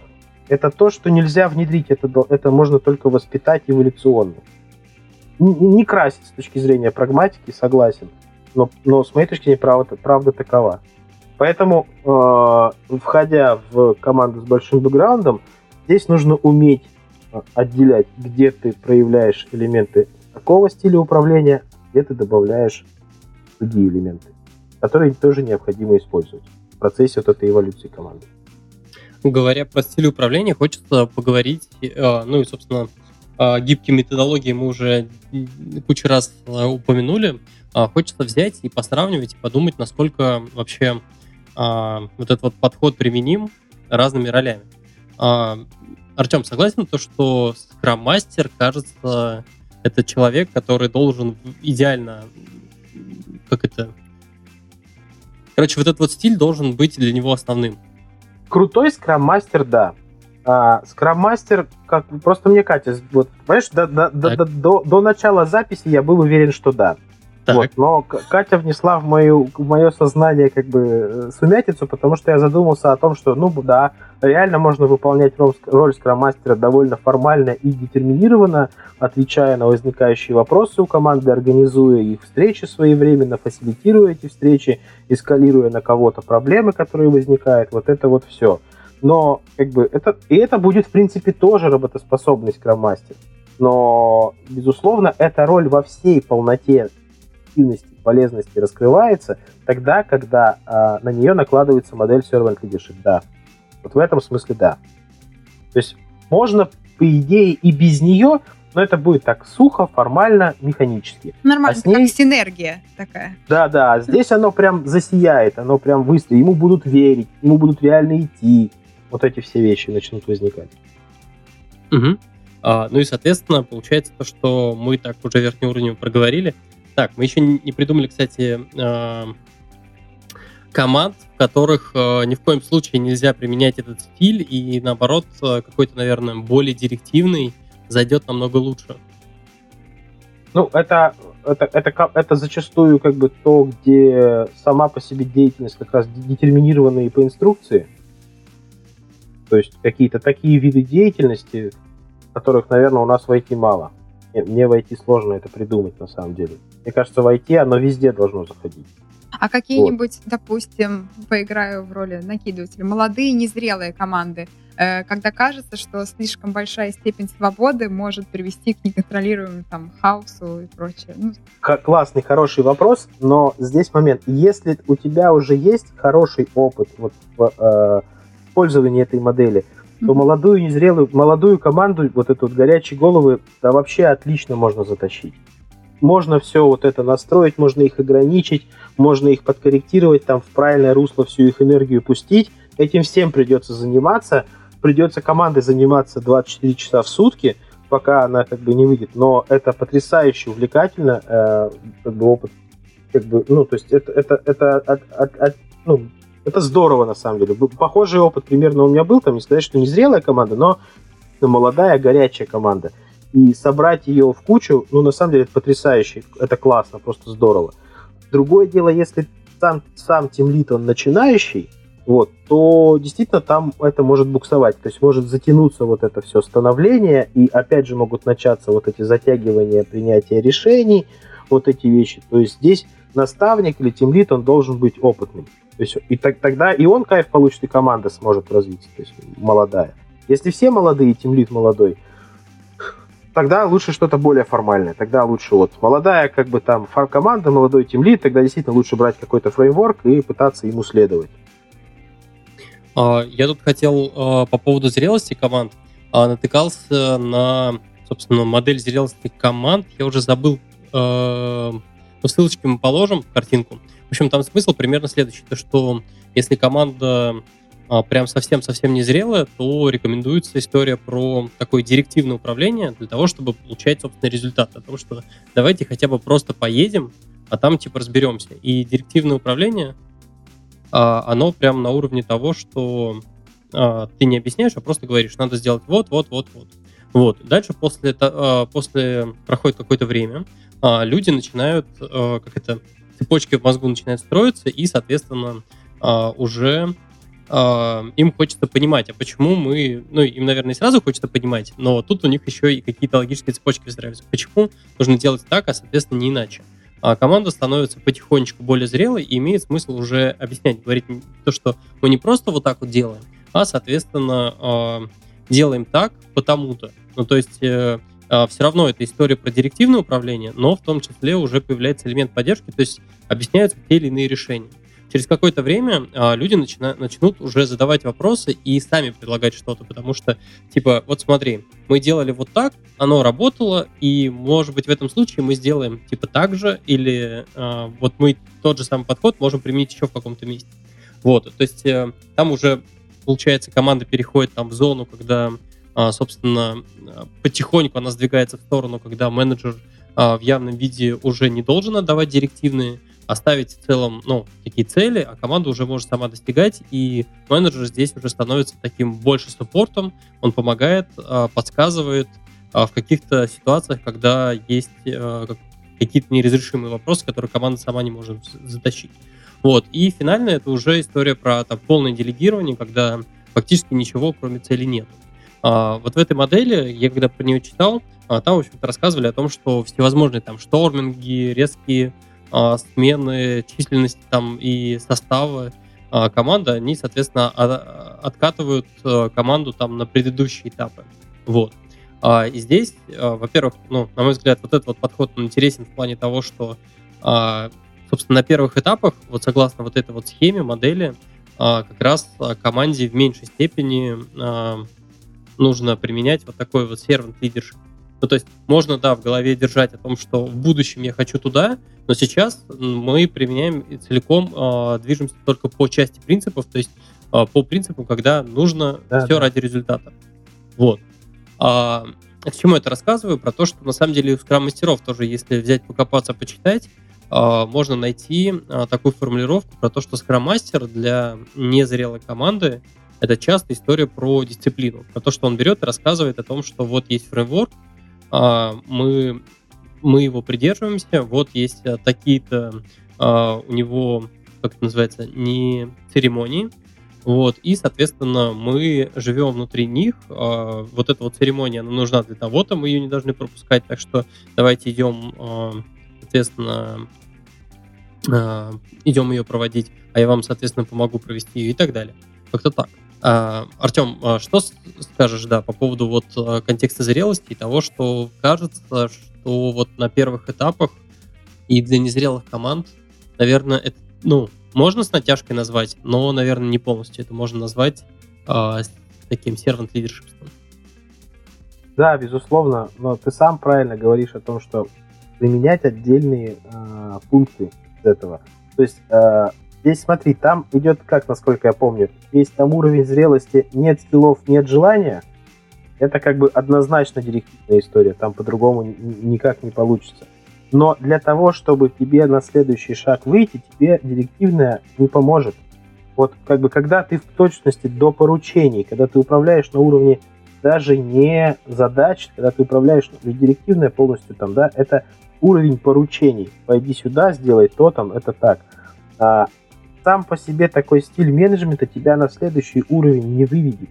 это то, что нельзя внедрить, это, это можно только воспитать эволюционно. Не, не красить с точки зрения прагматики, согласен, но, но с моей точки зрения правда, правда такова. Поэтому, э, входя в команду с большим бэкграундом, здесь нужно уметь отделять, где ты проявляешь элементы такого стиля управления, где ты добавляешь другие элементы, которые тоже необходимо использовать в процессе вот этой эволюции команды. Говоря про стиль управления, хочется поговорить, э, ну и, собственно, э, гибкие методологии мы уже кучу раз э, упомянули. Э, хочется взять и посравнивать, и подумать, насколько вообще Uh, вот этот вот подход применим разными ролями. Uh, Артем, согласен то, что скрам-мастер, кажется, это человек, который должен идеально... Как это? Короче, вот этот вот стиль должен быть для него основным. Крутой скрам-мастер, да. А, скрам-мастер, как... просто мне Катя... Вот, понимаешь, до, до, до, до, до начала записи я был уверен, что да. Вот, но Катя внесла в, мою, в мое сознание как бы сумятицу, потому что я задумался о том, что, ну да, реально можно выполнять роль скрам-мастера довольно формально и детерминированно, отвечая на возникающие вопросы у команды, организуя их встречи своевременно, фасилитируя эти встречи, эскалируя на кого-то проблемы, которые возникают, вот это вот все. Но как бы это, и это будет в принципе тоже работоспособный скрам-мастер. Но, безусловно, эта роль во всей полноте активности, полезности раскрывается тогда, когда а, на нее накладывается модель Servant Leadership, да. Вот в этом смысле да. То есть можно, по идее, и без нее, но это будет так сухо, формально, механически. Нормально, а ней... как синергия такая. Да-да, здесь оно прям засияет, оно прям выстрелит, ему будут верить, ему будут реально идти. Вот эти все вещи начнут возникать. Угу. А, ну и, соответственно, получается то, что мы так уже верхним уровнем проговорили. Так, мы еще не придумали, кстати, команд, в которых ни в коем случае нельзя применять этот стиль, и наоборот, какой-то, наверное, более директивный зайдет намного лучше. Ну, это, это, это, это зачастую как бы то, где сама по себе деятельность как раз детерминированная по инструкции. То есть какие-то такие виды деятельности, которых, наверное, у нас в ай ти мало. Мне в ай ти сложно это придумать, на самом деле. Мне кажется, в ай ти оно везде должно заходить. А какие-нибудь, вот, допустим, поиграю в роли накидывателя, молодые, незрелые команды, когда кажется, что слишком большая степень свободы может привести к неконтролируемому там хаосу и прочее. Ну... Классный, хороший вопрос, но здесь момент. Если у тебя уже есть хороший опыт вот, в э, использовании этой модели, то молодую, незрелую, молодую команду, вот эту вот горячие головы, да вообще отлично можно затащить. Можно все вот это настроить, можно их ограничить, можно их подкорректировать, там в правильное русло всю их энергию пустить. Этим всем придется заниматься. Придется командой заниматься двадцать четыре часа в сутки, пока она как бы не выйдет. Но это потрясающе увлекательно, э, как бы опыт. Как бы, ну, то есть это, это, это от, от, от, ну, это здорово, на самом деле. Похожий опыт примерно у меня был, там не сказать, что незрелая команда, но молодая, горячая команда. И собрать ее в кучу, ну, на самом деле, это потрясающе, это классно, просто здорово. Другое дело, если сам, сам тимлид, он начинающий, вот, то действительно там это может буксовать. То есть может затянуться вот это все становление, и опять же могут начаться вот эти затягивания принятия решений, вот эти вещи. То есть здесь наставник или тимлид, он должен быть опытным. То есть, и так, тогда и он кайф получит, и команда сможет развиться, то есть молодая. Если все молодые, тимлид молодой, тогда лучше что-то более формальное. Тогда лучше вот молодая как бы там команда, молодой тимлид, тогда действительно лучше брать какой-то фреймворк и пытаться ему следовать. Я тут хотел по поводу зрелости команд, натыкался на, собственно, модель зрелости команд. Я уже забыл, но ссылочки мы положим, картинку. В общем, там смысл примерно следующий, то что если команда прям совсем-совсем незрелая, то рекомендуется история про такое директивное управление для того, чтобы получать, собственно, результат. О том, что давайте хотя бы просто поедем, а там типа разберемся. И директивное управление, оно прям на уровне того, что а, ты не объясняешь, а просто говоришь, надо сделать вот, вот, вот, вот. Вот. Дальше после, а, после проходит какое-то время, а, люди начинают, а, как это, цепочки в мозгу начинают строиться, и, соответственно, а, уже а, им хочется понимать, а почему мы, ну, им, наверное, сразу хочется понимать, но тут у них еще и какие-то логические цепочки выстраиваются. Почему нужно делать так, а, соответственно, не иначе? А команда становится потихонечку более зрелой и имеет смысл уже объяснять, говорить то, что мы не просто вот так вот делаем, а, соответственно, делаем так потому-то. Ну, то есть все равно это история про директивное управление, но в том числе уже появляется элемент поддержки, то есть объясняются те или иные решения. Через какое-то время люди начина- начнут уже задавать вопросы и сами предлагать что-то, потому что, типа, вот смотри, мы делали вот так, оно работало, и, может быть, в этом случае мы сделаем, типа, так же, или э, вот мы тот же самый подход можем применить еще в каком-то месте. Вот, то есть э, там уже, получается, команда переходит там в зону, когда, э, собственно, потихоньку она сдвигается в сторону, когда менеджер э, в явном виде уже не должен отдавать директивные, оставить в целом, ну, такие цели, а команда уже может сама достигать, и менеджер здесь уже становится таким больше суппортом, он помогает, подсказывает в каких-то ситуациях, когда есть какие-то неразрешимые вопросы, которые команда сама не может затащить. Вот. И финально это уже история про там, полное делегирование, когда фактически ничего, кроме цели, нет. Вот в этой модели, я когда про нее читал, там, в общем-то, рассказывали о том, что всевозможные там шторминги, резкие смены численности там и состава а, команды, они, соответственно, от, откатывают а, команду там на предыдущие этапы. Вот. А, и здесь, а, во-первых, ну, на мой взгляд, вот этот вот подход он интересен в плане того, что, а, собственно, на первых этапах, вот согласно вот этой вот схеме, модели, а, как раз команде в меньшей степени а, нужно применять вот такой вот servant leadership. Ну, то есть можно, да, в голове держать о том, что в будущем я хочу туда, но сейчас мы применяем и целиком э, движемся только по части принципов, то есть э, по принципу, когда нужно да, все да. ради результата. Вот. А, к чему это рассказываю? Про то, что на самом деле у скрам-мастеров тоже, если взять, покопаться, почитать, э, можно найти э, такую формулировку про то, что скрам-мастер для незрелой команды это часто история про дисциплину, про то, что он берет и рассказывает о том, что вот есть фреймворк, Мы, мы его придерживаемся, вот есть такие-то у него, как это называется, не церемонии, вот, и, соответственно, мы живем внутри них, вот эта вот церемония, она нужна для того-то, мы ее не должны пропускать, так что давайте идем, соответственно, идем ее проводить, а я вам, соответственно, помогу провести ее и так далее, как-то так. А, Артем, что скажешь, да, по поводу вот контекста зрелости и того, что кажется, что вот на первых этапах и для незрелых команд, наверное, это, ну, можно с натяжкой назвать, но, наверное, не полностью это можно назвать а, таким сервант-лидершипством. Да, безусловно, но ты сам правильно говоришь о том, что применять отдельные э, пункты из этого. То есть э, здесь, смотри, там идет, как, насколько я помню, есть там уровень зрелости, нет скиллов, нет желания. Это как бы однозначно директивная история, там по-другому никак не получится. Но для того, чтобы тебе на следующий шаг выйти, тебе директивная не поможет. Вот как бы когда ты в точности до поручений, когда ты управляешь на уровне даже не задач, когда ты управляешь, директивная полностью там, да, это уровень поручений. Пойди сюда, сделай то, там, это так. сам по себе такой стиль менеджмента тебя на следующий уровень не выведет.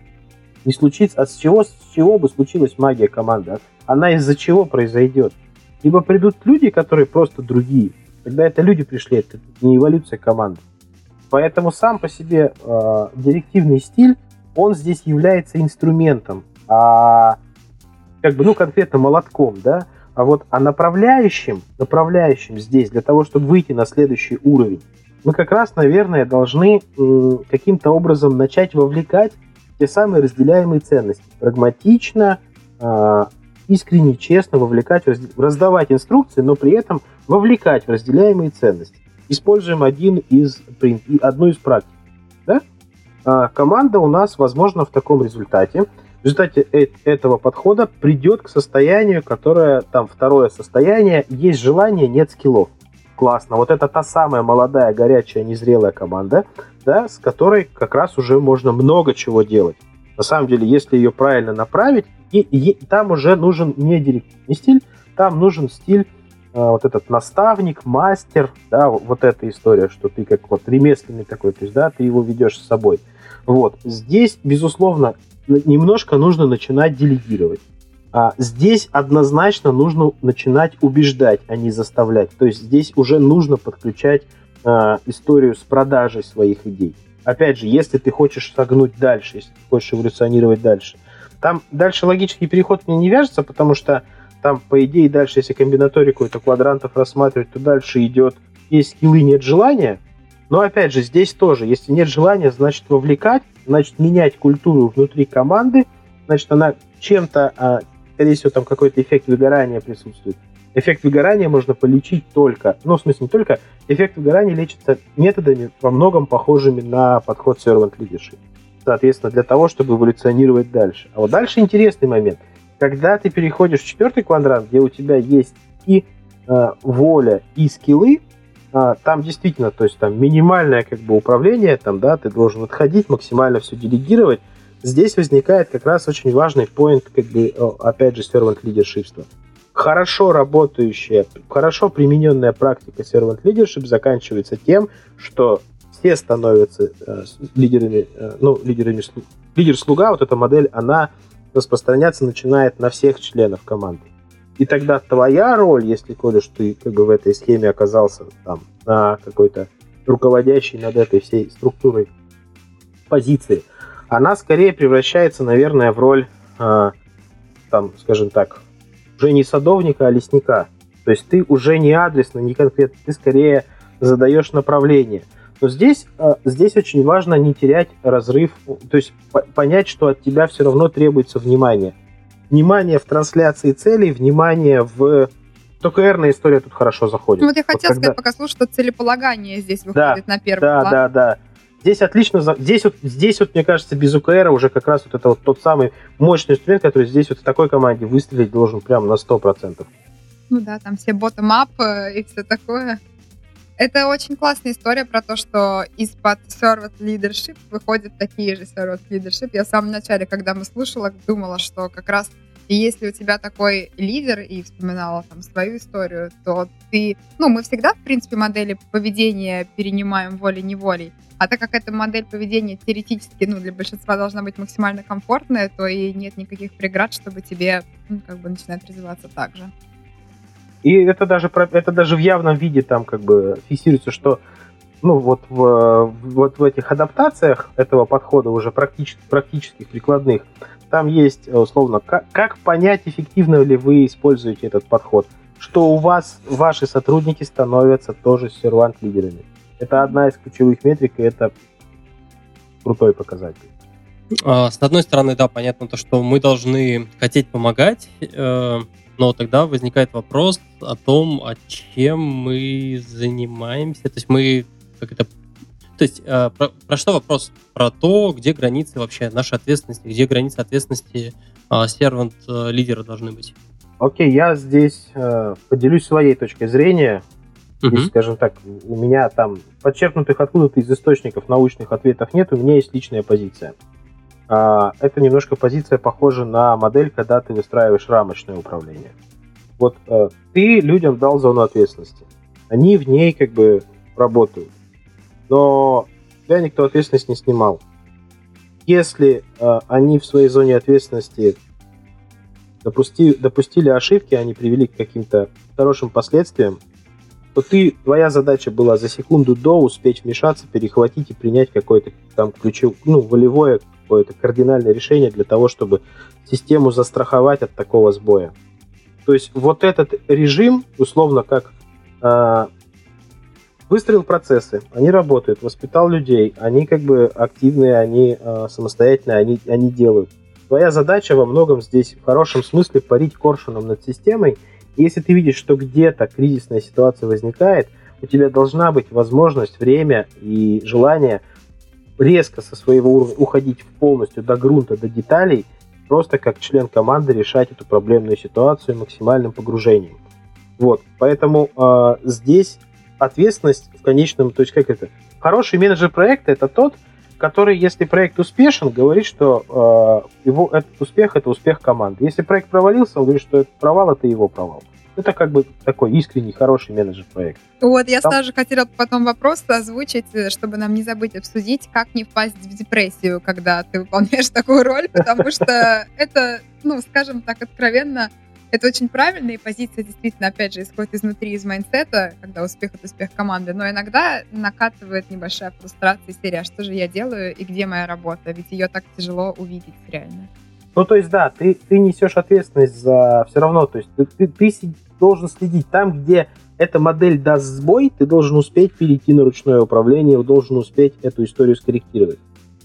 Не случится, а с чего, с чего бы случилась магия команды? Она из-за чего произойдет? Либо придут люди, которые просто другие. Когда это люди пришли, это не эволюция команды. Поэтому сам по себе э, директивный стиль, он здесь является инструментом, а как бы, ну, конкретно молотком, да. А вот а направляющим, направляющим здесь, для того, чтобы выйти на следующий уровень, мы как раз, наверное, должны э, каким-то образом начать вовлекать те самые разделяемые ценности. Прагматично, э, искренне, честно вовлекать, раздавать инструкции, но при этом вовлекать в разделяемые ценности. Используем один из, одну из практик. Да? А команда у нас, возможно, в таком результате. В результате этого подхода придет к состоянию, которое там второе состояние, есть желание, нет скиллов. Классно. Вот это та самая молодая, горячая, незрелая команда, да, с которой как раз уже можно много чего делать. На самом деле, если ее правильно направить, и, и, там уже нужен не директивный стиль, там нужен стиль э, вот этот наставник, мастер, да, вот эта история, что ты как вот ремесленный такой, то есть, да, ты его ведешь с собой. Вот. Здесь, безусловно, немножко нужно начинать делегировать. А здесь однозначно нужно начинать убеждать, а не заставлять. То есть здесь уже нужно подключать э, историю с продажей своих идей. Опять же, если ты хочешь согнуть дальше, если ты хочешь эволюционировать дальше. Там дальше логический переход мне не вяжется, потому что там, по идее, дальше, если комбинаторику это квадрантов рассматривать, то дальше идет есть скиллы, нет желания. Но опять же, здесь тоже, если нет желания, значит вовлекать, значит менять культуру внутри команды, значит она чем-то... Э, скорее всего, там какой-то эффект выгорания присутствует. Эффект выгорания можно полечить только, ну, в смысле, не только, эффект выгорания лечится методами, во многом похожими на подход Servant Leadership. Соответственно, для того, чтобы эволюционировать дальше. А вот дальше интересный момент. Когда ты переходишь в четвертый квадрант, где у тебя есть и э, воля, и скиллы, э, там действительно, то есть там минимальное как бы управление, там, да, ты должен отходить, максимально все делегировать. Здесь возникает как раз очень важный поинт, как бы, опять же, сервант-лидершипства. Хорошо работающая, хорошо примененная практика сервант-лидершип заканчивается тем, что все становятся э, лидерами, э, ну, лидерами, лидер-слуга, вот эта модель, она распространяться начинает на всех членов команды. И тогда твоя роль, если, Коля, что ты как бы в этой схеме оказался там на какой-то руководящей над этой всей структурой позиции, она скорее превращается, наверное, в роль, э, там, скажем так, уже не садовника, а лесника. То есть ты уже не адресно, не конкретно, ты скорее задаешь направление. Но здесь, э, здесь очень важно не терять разрыв, то есть по- понять, что от тебя все равно требуется внимание. Внимание в трансляции целей, внимание в... Только эр-ная история тут хорошо заходит. Ну вот я хотела вот когда... сказать, пока слушал, что целеполагание здесь выходит да, на первый да, план. Да, да, да. Здесь отлично, здесь вот, здесь вот, мне кажется, без УКР уже как раз вот это вот тот самый мощный инструмент, который здесь вот в такой команде выстрелить должен прям на сто процентов. Ну да, там все bottom-up и все такое. Это очень классная история про то, что из-под servant leadership выходят такие же servant leadership. Я в самом начале, когда мы слушала, думала, что как раз если у тебя такой лидер, и вспоминала там свою историю, то ты... Ну, мы всегда, в принципе, модели поведения перенимаем волей-неволей. А так как эта модель поведения теоретически, ну, для большинства должна быть максимально комфортная, то и нет никаких преград, чтобы тебе, ну, как бы начинать развиваться так же. И это даже, это даже в явном виде там как бы фиксируется, что, ну, вот в, вот в этих адаптациях этого подхода уже практич, практических, прикладных, там есть, условно, как, как понять, эффективно ли вы используете этот подход, что у вас ваши сотрудники становятся тоже сервант-лидерами. Это одна из ключевых метрик, и это крутой показатель. С одной стороны, да, понятно то, что мы должны хотеть помогать, но тогда возникает вопрос о том, а чем мы занимаемся. То есть мы как это... То есть э, про, про что вопрос? Про то, где границы вообще нашей ответственности, где границы ответственности э, сервант-лидера должны быть. Окей, я здесь э, поделюсь своей точкой зрения. Здесь, uh-huh. скажем так, у меня там подчеркнутых откуда-то из источников научных ответов нет, у меня есть личная позиция. Э, это немножко позиция похожа на модель, когда ты выстраиваешь рамочное управление. Вот э, ты людям дал зону ответственности. Они в ней как бы работают. но тебя никто ответственность не снимал. Если э, они в своей зоне ответственности допусти, допустили ошибки, они привели к каким-то хорошим последствиям, то ты, твоя задача была за секунду до успеть вмешаться, перехватить и принять какое-то там ключевое, ну, волевое какое-то кардинальное решение для того, чтобы систему застраховать от такого сбоя. То есть вот этот режим, условно, как э, выстроил процессы, они работают, воспитал людей, они как бы активные, они э, самостоятельные, они, они делают. Твоя задача во многом здесь в хорошем смысле парить коршуном над системой. Если ты видишь, что где-то кризисная ситуация возникает, у тебя должна быть возможность, время и желание резко со своего уровня уходить полностью до грунта, до деталей, просто как член команды решать эту проблемную ситуацию максимальным погружением. Вот, поэтому э, здесь ответственность в конечном, то есть как это, хороший менеджер проекта — это тот, который, если проект успешен, говорит, что э, его, этот успех — это успех команды. Если проект провалился, он говорит, что этот провал — это его провал. Это как бы такой искренний, хороший менеджер проекта. Вот, я Там... тоже хотела потом вопрос озвучить, чтобы нам не забыть обсудить, как не впасть в депрессию, когда ты выполняешь такую роль, потому что это, ну, скажем так, откровенно, это очень правильная позиция, действительно, опять же, исходит изнутри, из майндсета, когда успех — это успех команды, но иногда накатывает небольшая фрустрация, серия, что же я делаю и где моя работа, ведь ее так тяжело увидеть реально. Ну, то есть, да, ты, ты несешь ответственность за все равно, то есть ты, ты, ты должен следить там, где эта модель даст сбой, ты должен успеть перейти на ручное управление, должен успеть эту историю скорректировать.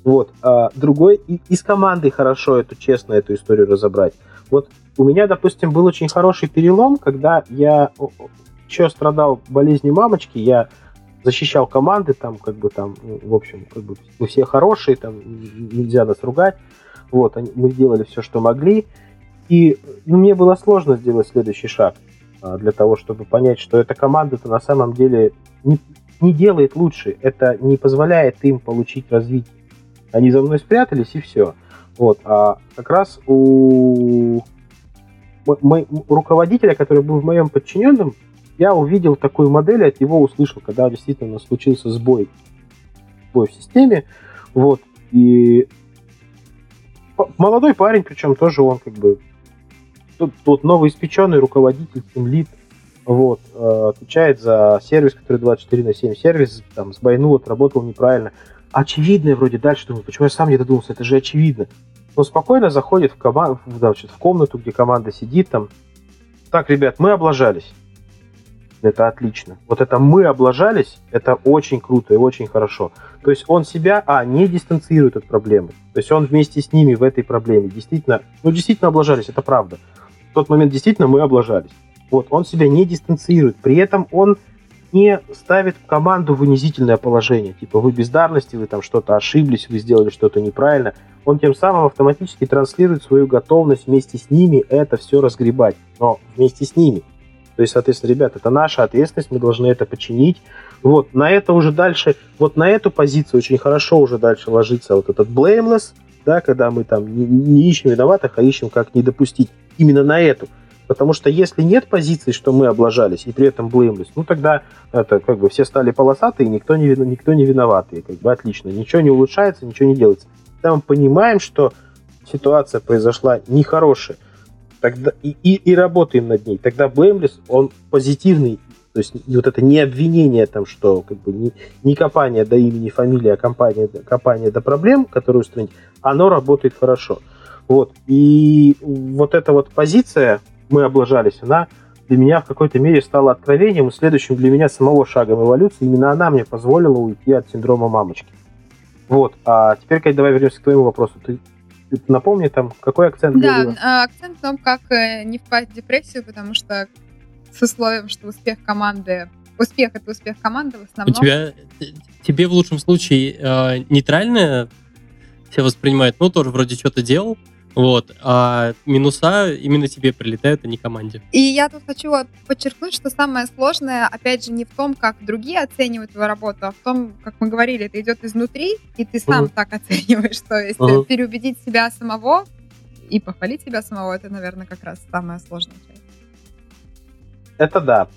Вот, а другой, и, и с командой хорошо эту, честно, эту историю разобрать. Вот у меня, допустим, был очень хороший перелом, когда я еще страдал болезнью мамочки, я защищал команды, там, как бы, там, в общем, как бы, мы все хорошие, там, нельзя нас ругать, вот, они, мы делали все, что могли, и ну, мне было сложно сделать следующий шаг для того, чтобы понять, что эта команда-то на самом деле не, не делает лучше, это не позволяет им получить развитие. Они за мной спрятались, и все. Вот, а как раз у руководителя, который был в моем подчиненном, я увидел такую модель, от него услышал, когда действительно случился сбой, сбой в системе. Вот, и молодой парень, причем тоже он как бы тут, тут новоиспеченный руководитель, тимлид, вот, отвечает за сервис, который двадцать четыре на семь сервис, там, сбойнул, отработал неправильно. Очевидно, вроде дальше думаю, почему я сам не додумался, это же очевидно. Он спокойно заходит в, коман- в, значит, в комнату, где команда сидит там. Так, ребят, мы облажались. Это отлично. Вот это мы облажались, это очень круто и очень хорошо. То есть он себя, а, не дистанцирует от проблемы. То есть он вместе с ними в этой проблеме. Действительно, ну действительно облажались, это правда. В тот момент действительно мы облажались. Вот, он себя не дистанцирует. При этом он не ставит команду в унизительное положение. Типа, вы бездарности, вы там что-то ошиблись, вы сделали что-то неправильно. Он тем самым автоматически транслирует свою готовность вместе с ними это все разгребать. Но вместе с ними. То есть, соответственно, ребят, это наша ответственность, мы должны это починить. Вот, на это уже дальше, вот на эту позицию очень хорошо уже дальше ложится вот этот blameless, да, когда мы там не, не ищем виноватых, а ищем, как не допустить. Именно на эту. Потому что если нет позиции, что мы облажались и при этом блеймлись, ну тогда это, как бы, все стали полосатые, никто не, никто не виноватый. Как бы, отлично, ничего не улучшается, ничего не делается. Когда мы понимаем, что ситуация произошла нехорошая, тогда и, и, и работаем над ней, тогда блеймлес, он позитивный. То есть вот это не обвинение, там, что как бы, не, не копание до имени, фамилии, а компания, копание до проблем, которую устранить, оно работает хорошо. Вот. И вот эта вот позиция... мы облажались, она для меня в какой-то мере стала откровением, и следующим для меня самого шагом эволюции. Именно она мне позволила уйти от синдрома мамочки. Вот, а теперь, Кать, давай вернемся к твоему вопросу. Ты, ты напомни, там, какой акцент? Да, был? Акцент в том, как не впасть в депрессию, потому что с условием, что успех команды... Успех — это успех команды в основном. У тебя, тебе в лучшем случае э, нейтральное все воспринимают, ну, тоже вроде что-то делал, вот, а минуса именно тебе прилетают, а не команде. И я тут хочу подчеркнуть, что самое сложное, опять же, не в том, как другие оценивают твою работу, а в том, как мы говорили, это идет изнутри, и ты сам uh-huh. так оцениваешь, то есть uh-huh. переубедить себя самого и похвалить себя самого, это, наверное, как раз самая сложная часть. Это да.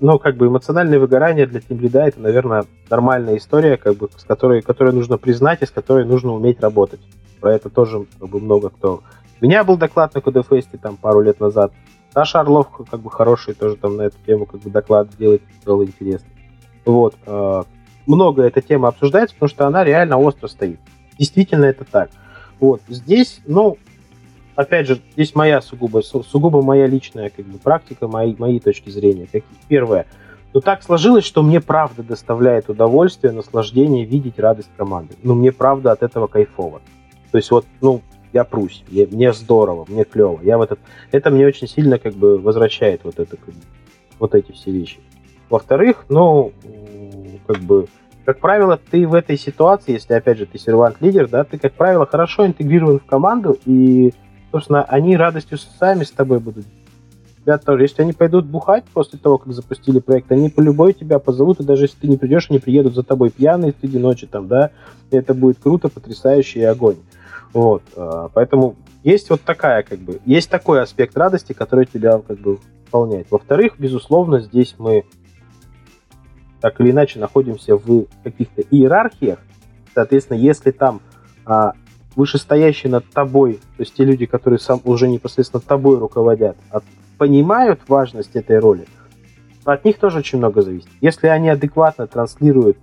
Но как бы эмоциональное выгорание для тимлида — это, наверное, нормальная история, как бы, с которой, которую нужно признать и с которой нужно уметь работать. Про это тоже как бы, много кто... У меня был доклад на Кодефесте там пару лет назад. Саша Орлов как бы хороший тоже там на эту тему как бы доклад делает, было интересно. Вот. Много эта тема обсуждается, потому что она реально остро стоит. Действительно это так. Вот. Здесь, ну, опять же, здесь моя сугубо, сугубо моя личная как бы, практика, мои, мои точки зрения. Первое. Ну, так сложилось, что мне правда доставляет удовольствие, наслаждение видеть радость команды. Ну, мне правда от этого кайфово. То есть вот, ну, я прусь, я, мне здорово, мне клево. Я вот это, это мне очень сильно как бы возвращает вот, это, как бы, вот эти все вещи. Во-вторых, ну, как бы, как правило, ты в этой ситуации, если, опять же, ты сервант-лидер, да, ты, как правило, хорошо интегрирован в команду, и, собственно, они радостью сами с тобой будут. Тебя тоже, если они пойдут бухать после того, как запустили проект, они по любой тебя позовут, и даже если ты не придешь, они приедут за тобой пьяные среди ночи, там, да, и это будет круто, потрясающе и огонь. Вот, поэтому есть вот такая, как бы, есть такой аспект радости, который тебя, как бы, выполняет. Во-вторых, безусловно, здесь мы так или иначе находимся в каких-то иерархиях, соответственно, если там а, вышестоящие над тобой, то есть те люди, которые сам уже непосредственно тобой руководят, от, понимают важность этой роли, от них тоже очень много зависит. Если они адекватно транслируют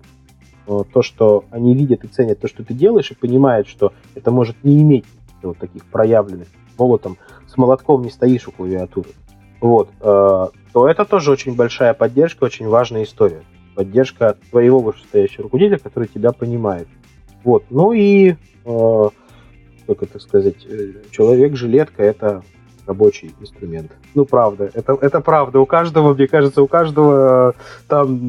а, то, что они видят и ценят то, что ты делаешь, и понимают, что это может не иметь вот таких проявленных молотом, с молотком не стоишь у клавиатуры, вот, а, то это тоже очень большая поддержка, очень важная история. Поддержка твоего вышестоящего руководителя, который тебя понимает. Вот. Ну и, э, как это сказать, человек-жилетка — это рабочий инструмент. Ну, правда. Это, это правда. У каждого, мне кажется, у каждого там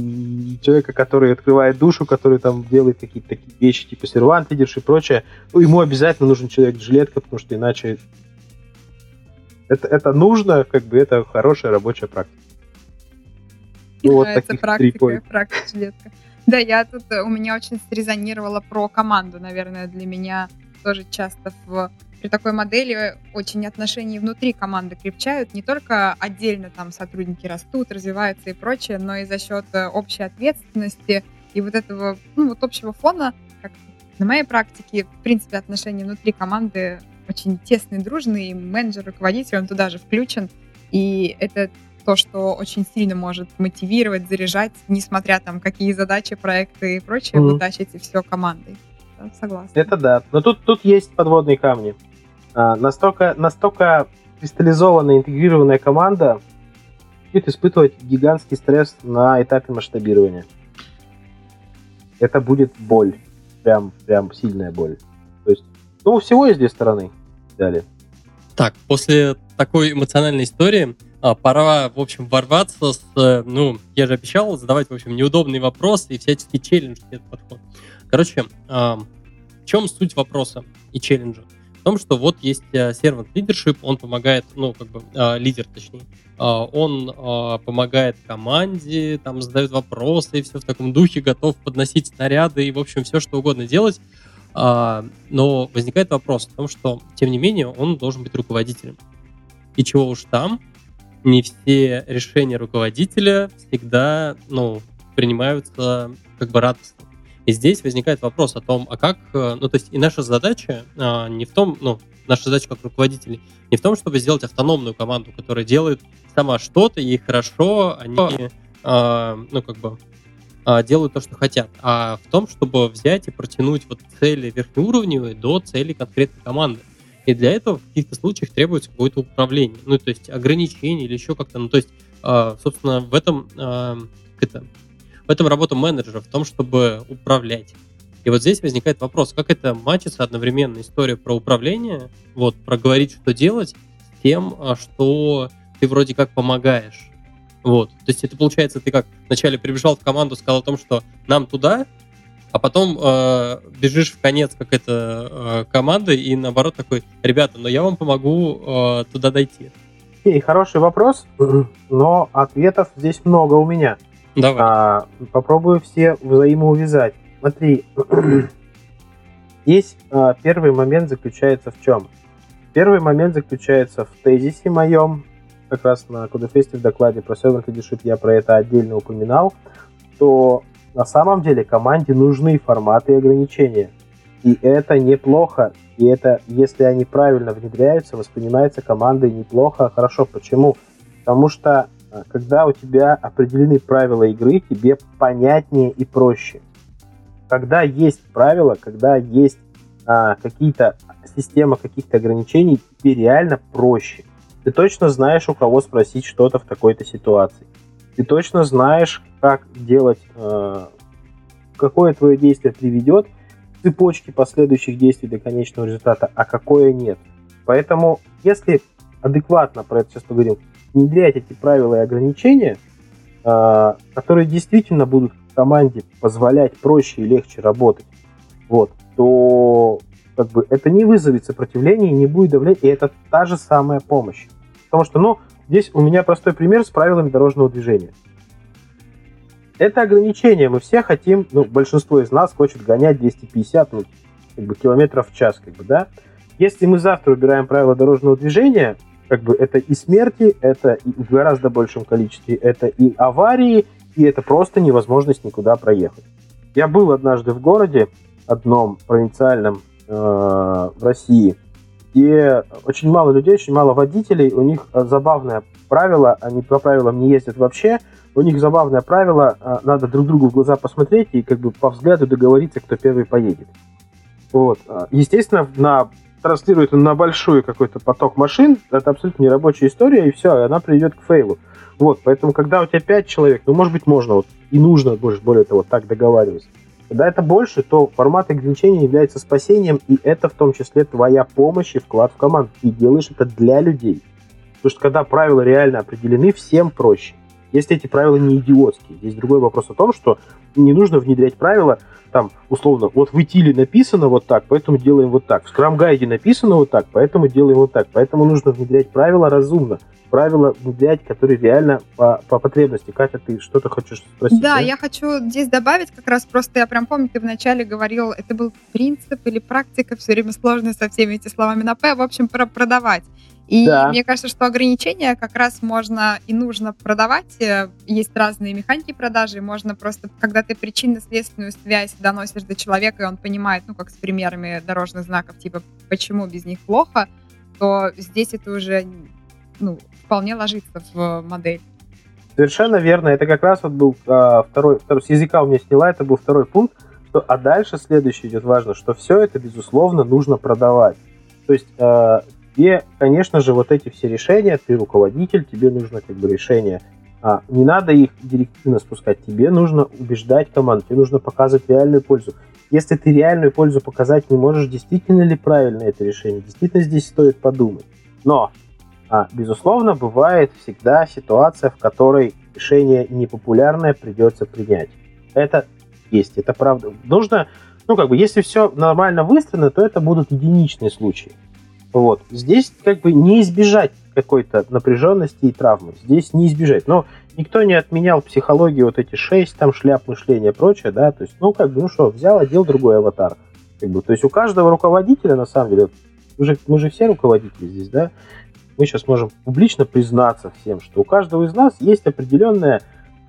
человека, который открывает душу, который там делает какие-то такие вещи, типа сервант, лидерш и прочее, ну, ему обязательно нужен человек-жилетка, потому что иначе это, это нужно, как бы это хорошая рабочая практика. Ну, вот это практика, практика летка. Да, я тут, у меня очень срезонировала про команду, наверное, для меня тоже часто в, при такой модели очень отношения внутри команды крепчают, не только отдельно там сотрудники растут, развиваются и прочее, но и за счет общей ответственности и вот этого, ну вот общего фона, как на моей практике, в принципе, отношения внутри команды очень тесные, дружные, и менеджер, руководитель, он туда же включен, и это то, что очень сильно может мотивировать, заряжать, несмотря там какие задачи, проекты и прочее, mm-hmm. вы тащите все командой. Да, согласна. Это да. Но тут, тут есть подводные камни. А, настолько, настолько кристаллизованная, интегрированная команда будет испытывать гигантский стресс на этапе масштабирования. Это будет боль. Прям, прям сильная боль. То есть, ну, всего есть две стороны. Далее. Так, после такой эмоциональной истории А, пора, в общем, ворваться с, ну, я же обещал задавать, в общем, неудобные вопросы и всячески челленджить этот подход. Короче, а, в чем суть вопроса и челленджа? В том, что вот есть Servant Leadership, он помогает, ну, как бы, а, лидер, точнее, а, он а, помогает команде, там, задает вопросы и все в таком духе, готов подносить снаряды и, в общем, все, что угодно делать. А, но возникает вопрос в том, что, тем не менее, он должен быть руководителем. И чего уж там, не все решения руководителя всегда, ну, принимаются как бы радостно. И здесь возникает вопрос о том, а как... Ну, то есть и наша задача а, не в том... Ну, наша задача как руководителей не в том, чтобы сделать автономную команду, которая делает сама что-то, ей хорошо, они, а, ну, как бы а, делают то, что хотят, а в том, чтобы взять и протянуть вот цели верхнеуровневые до цели конкретной команды. И для этого в каких-то случаях требуется какое-то управление, ну, то есть ограничение или еще как-то. Ну, то есть, э, собственно, в этом, э, это, в этом работа менеджера, в том, чтобы управлять. И вот здесь возникает вопрос, как это матчится одновременно история про управление, вот, про говорить, что делать, с тем, что ты вроде как помогаешь. Вот. То есть это получается, ты как вначале прибежал в команду, сказал о том, что нам туда, а потом э, бежишь в конец как это э, команды и наоборот такой: ребята, но я вам помогу э, туда дойти. Окей, хороший вопрос, но ответов здесь много у меня. Давай. А, попробую все взаимоувязать. Смотри, здесь а, первый момент заключается в чем? Первый момент заключается в тезисе моем, как раз на Кодефесте в докладе про Servant Leadership я про это отдельно упоминал, что на самом деле команде нужны форматы и ограничения. И это неплохо. И это, если они правильно внедряются, воспринимается командой неплохо, хорошо. Почему? Потому что когда у тебя определены правила игры, тебе понятнее и проще. Когда есть правила, когда есть а, какие-то система каких-то ограничений, тебе реально проще. Ты точно знаешь, у кого спросить что-то в такой-то ситуации. Ты точно знаешь, как делать, э, какое твое действие приведет к цепочке последующих действий до конечного результата, а какое нет. Поэтому, если адекватно, про это сейчас поговорим, внедрять эти правила и ограничения, э, которые действительно будут команде позволять проще и легче работать, вот, то как бы это не вызовет сопротивления, не будет давления, и это та же самая помощь. Потому что, ну, здесь у меня простой пример с правилами дорожного движения. Это ограничение. Мы все хотим, ну, большинство из нас хочет гонять двести пятьдесят ну, как бы, километров в час, как бы, да. Если мы завтра убираем правила дорожного движения, как бы это и смерти, это и в гораздо большем количестве, это и аварии, и это просто невозможность никуда проехать. Я был однажды в городе, одном провинциальном, в России, где очень мало людей, очень мало водителей, у них забавное правило, они по правилам не ездят вообще, у них забавное правило, надо друг другу в глаза посмотреть и как бы по взгляду договориться, кто первый поедет. Вот. Естественно, на, транслирует на большой какой-то поток машин, это абсолютно нерабочая история, и все, она приведет к фейлу. Вот, поэтому, когда у тебя пять человек, ну, может быть, можно вот, и нужно, более того, так договариваться. Когда это больше, то формат ограничения является спасением, и это в том числе твоя помощь и вклад в команду. Ты делаешь это для людей. Потому что когда правила реально определены, всем проще. Если эти правила не идиотские. Здесь другой вопрос о том, что не нужно внедрять правила, там, условно, вот в ай ти ай эл написано вот так, поэтому делаем вот так. В Scrum-гайде написано вот так, поэтому делаем вот так. Поэтому нужно внедрять правила разумно. Правила внедрять, которые реально по, по потребности. Катя, ты что-то хочешь спросить? Да, да, я хочу здесь добавить как раз просто, я прям помню, ты вначале говорил, это был принцип или практика, все время сложно со всеми этими словами на «п», в общем, про продавать. И да. Мне кажется, что ограничения как раз можно и нужно продавать. Есть разные механики продажи, можно просто, когда ты причинно-следственную связь доносишь до человека, и он понимает, ну, как с примерами дорожных знаков, типа, почему без них плохо, то здесь это уже... ну, вполне ложится в модель. Совершенно верно. Это как раз вот был а, второй, второй, с языка у меня сняла, это был второй пункт, что, а дальше следующее идет важно, что все это, безусловно, нужно продавать. То есть а, тебе, конечно же, вот эти все решения, ты руководитель, тебе нужно как бы решение. А, не надо их директивно спускать, тебе нужно убеждать команду, тебе нужно показывать реальную пользу. Если ты реальную пользу показать не можешь, действительно ли правильно это решение, действительно здесь стоит подумать. Но А, безусловно, бывает всегда ситуация, в которой решение непопулярное придется принять. Это есть, это правда. Нужно, ну как бы, если все нормально выстроено, то это будут единичные случаи. Вот. Здесь как бы не избежать какой-то напряженности и травмы. Здесь не избежать. Но никто не отменял психологию, вот эти шесть там шляп мышления и прочее, да, то есть, ну как бы, ну что, взял, одел другой аватар. Как бы, то есть у каждого руководителя, на самом деле, мы же, мы же все руководители здесь, да, мы сейчас можем публично признаться всем, что у каждого из нас есть определенная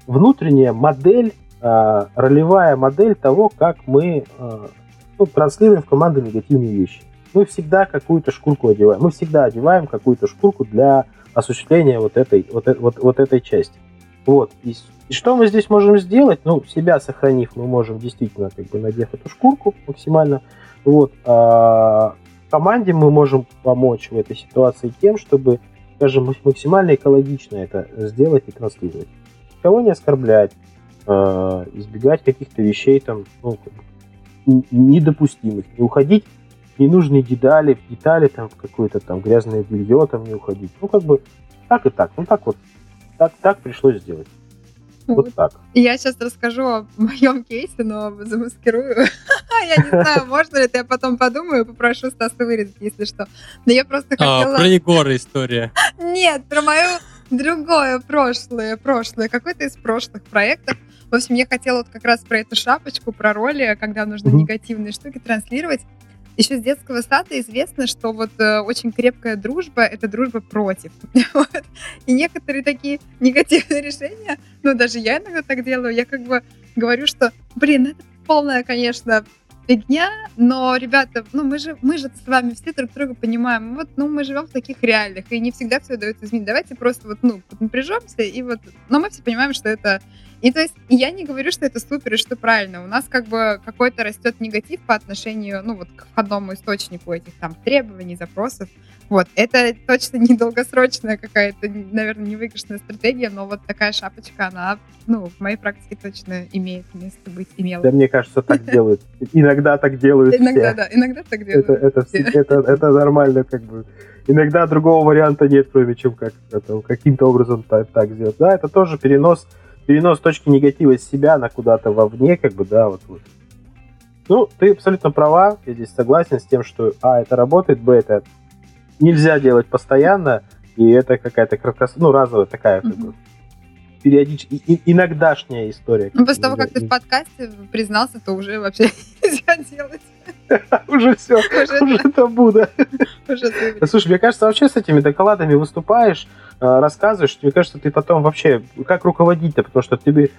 внутренняя модель, э, ролевая модель того, как мы э, ну, транслируем в команду негативные вещи. Мы всегда какую-то шкурку одеваем. Мы всегда одеваем какую-то шкурку для осуществления вот этой, вот, вот, вот этой части. Вот. И, и что мы здесь можем сделать? Ну, себя сохранив, мы можем действительно, как бы, надев эту шкурку максимально, вот, э, команде мы можем помочь в этой ситуации тем, чтобы, скажем, максимально экологично это сделать и транслировать. Никого не оскорблять, э, избегать каких-то вещей там, ну, недопустимых, не уходить в ненужные детали, в детали там, в какое-то там грязное белье там не уходить. Ну, как бы так и так, ну так вот, так, так пришлось сделать. Вот, вот так. Я сейчас расскажу о моем кейсе, но замаскирую. Я не знаю, можно ли это, я потом подумаю, попрошу Стаса вырезать, если что. Но я просто хотела... Про Егора история. Нет, про мою другое прошлое, прошлое, какой-то из прошлых проектов. В общем, я хотела вот как раз про эту шапочку, про роли, когда нужно негативные штуки транслировать. Еще с детского сада известно, что вот э, очень крепкая дружба — это дружба против. Вот. И некоторые такие негативные решения, ну, даже я иногда так делаю, я как бы говорю, что, блин, это полная, конечно, фигня, но, ребята, ну, мы же, мы же с вами все друг друга понимаем, вот, ну, мы живем в таких реалиях, и не всегда все удается изменить. Давайте просто вот, ну, напряжемся, и вот, но мы все понимаем, что это... И то есть я не говорю, что это супер и что правильно. У нас как бы какой-то растет негатив по отношению, ну, вот к входному источнику этих там требований, запросов. Вот. Это точно не долгосрочная какая-то, наверное, невыигрышная стратегия, но вот такая шапочка, она, ну, в моей практике точно имеет место быть, имела. Да, мне кажется, так делают. Иногда так делают все. Иногда, да, иногда так делают. Это нормально, как бы. Иногда другого варианта нет, кроме чем каким-то образом так сделать. Да, это тоже перенос Перенос точки негатива из себя на куда-то вовне, как бы, да, вот, вот. Ну, ты абсолютно права, я здесь согласен с тем, что, а, это работает, б, это нельзя делать постоянно, и это какая-то краткос... ну, разовая такая, как mm-hmm. бы, периодич... и- иногдашняя история. Ну, после того, как ты в подкасте признался, то уже вообще нельзя делать. Уже все, уже табу, да. Слушай, мне кажется, вообще с этими докладами выступаешь, рассказываешь, мне кажется, ты потом вообще, как руководить-то, потому что тебе,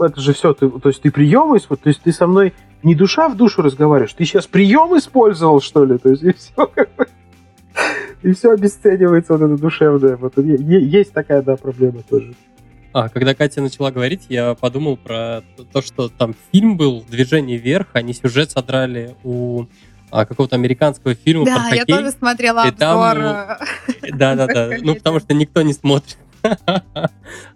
это же все, ты, то есть ты прием используешь, то есть ты со мной не душа в душу разговариваешь, ты сейчас прием использовал, что ли, то есть и все как бы, и все обесценивается вот это душевное, вот, есть такая, да, проблема тоже. А, когда Катя начала говорить, я подумал про то, что там фильм был «Движение вверх», они сюжет содрали у а, какого-то американского фильма, да, про хоккей. Да, я тоже смотрела и обзор. Да-да-да, ну потому что никто не смотрит.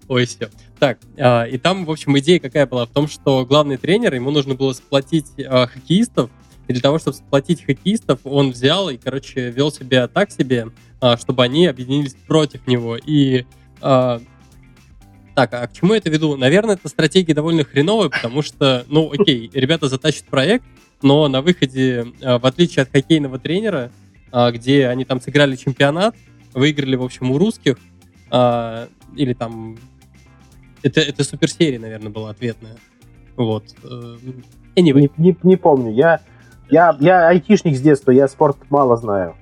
Ой, все. Так, а, и там, в общем, идея какая была? В том, что главный тренер, ему нужно было сплотить а, хоккеистов, и для того, чтобы сплотить хоккеистов, он взял и, короче, вел себя так себе, а, чтобы они объединились против него. И... А, Так, а к чему я это веду? Наверное, эта стратегия довольно хреновая, потому что, ну, окей, ребята затащат проект, но на выходе, в отличие от хоккейного тренера, где они там сыграли чемпионат, выиграли, в общем, у русских, или там... Это, это суперсерия, наверное, была ответная. Вот. Anyway. Не, не, не помню. Я, я, я айтишник с детства, я спорт мало знаю.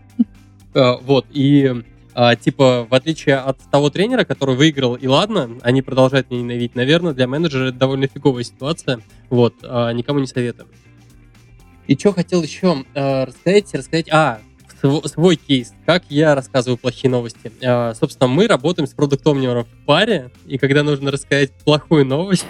Вот, и... А, типа, в отличие от того тренера, который выиграл, и ладно, они продолжают меня ненавидеть. Наверное, для менеджера это довольно фиговая ситуация. Вот, а, никому не советую. И что хотел еще а, рассказать, рассказать... А, св- свой кейс. Как я рассказываю плохие новости. А, собственно, мы работаем с продукт-оунером в паре, и когда нужно рассказать плохую новость...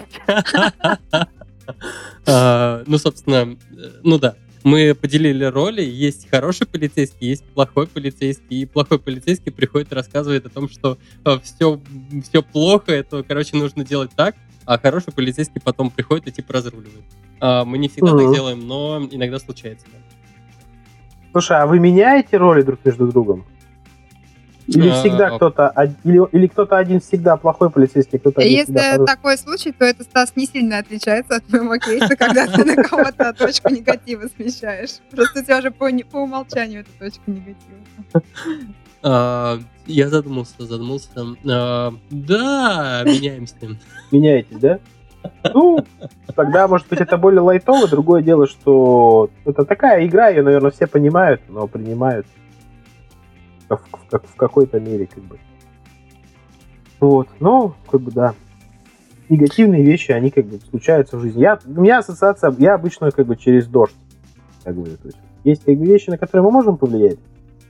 Ну, собственно, ну да. Мы поделили роли, есть хороший полицейский, есть плохой полицейский, и плохой полицейский приходит и рассказывает о том, что все, все плохо, это, короче, нужно делать так, а хороший полицейский потом приходит и типа разруливает. Мы не всегда mm-hmm. так делаем, но иногда случается. Слушай, а вы меняете роли друг между другом? Или всегда а, кто-то, или, или кто-то один всегда плохой полицейский, кто-то один всегда хороший. Если такой случай, то это, Стас, не сильно отличается от моего кейса, когда ты на кого-то точку негатива смещаешь. Просто у тебя уже по, по умолчанию эта точка негатива. А, я задумался, задумался. А, да, меняемся. Меняетесь, да? Ну, тогда, может быть, это более лайтово. Другое дело, что это такая игра, ее, наверное, все понимают, но принимают. В, в, в какой-то мере, как бы. Вот, ну, как бы, да. Негативные вещи, они, как бы, случаются в жизни. Я, у меня ассоциация, я обычно, как бы, через дождь, как бы, то есть, есть, как бы, вещи, на которые мы можем повлиять,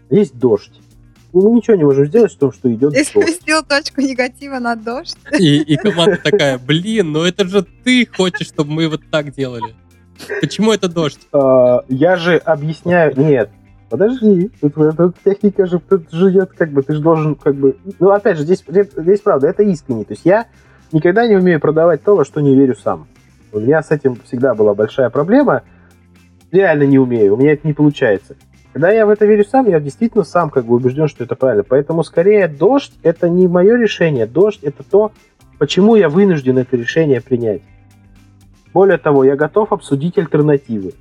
а есть дождь. Мы ничего не можем сделать в том, что идет дождь. Ты сместил точку негатива на дождь. И, и команда такая, блин, ну это же ты хочешь, чтобы мы вот так делали. Почему это дождь? Я же объясняю, нет, подожди, тут, тут техника же тут живет, как бы, ты же должен, как бы... Ну, опять же, здесь, здесь правда, это искренне. То есть я никогда не умею продавать то, во что не верю сам. У меня с этим всегда была большая проблема. Реально не умею, у меня это не получается. Когда я в это верю сам, я действительно сам, как бы, убежден, что это правильно. Поэтому, скорее, дождь — это не мое решение. Дождь — это то, почему я вынужден это решение принять. Более того, я готов обсудить альтернативы.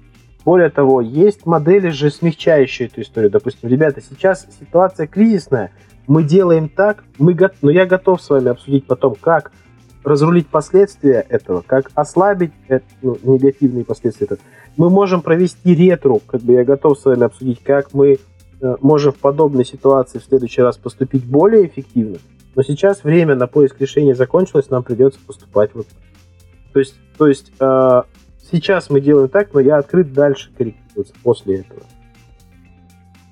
Более того, есть модели же, смягчающие эту историю. Допустим, ребята, сейчас ситуация кризисная, мы делаем так, мы го... но я готов с вами обсудить потом, как разрулить последствия этого, как ослабить это, ну, негативные последствия этого. Мы можем провести ретру, как бы я готов с вами обсудить, как мы э, можем в подобной ситуации в следующий раз поступить более эффективно, но сейчас время на поиск решения закончилось, нам придется поступать вот так. То есть, то есть э, сейчас мы делаем так, но я открыт дальше корректироваться после этого.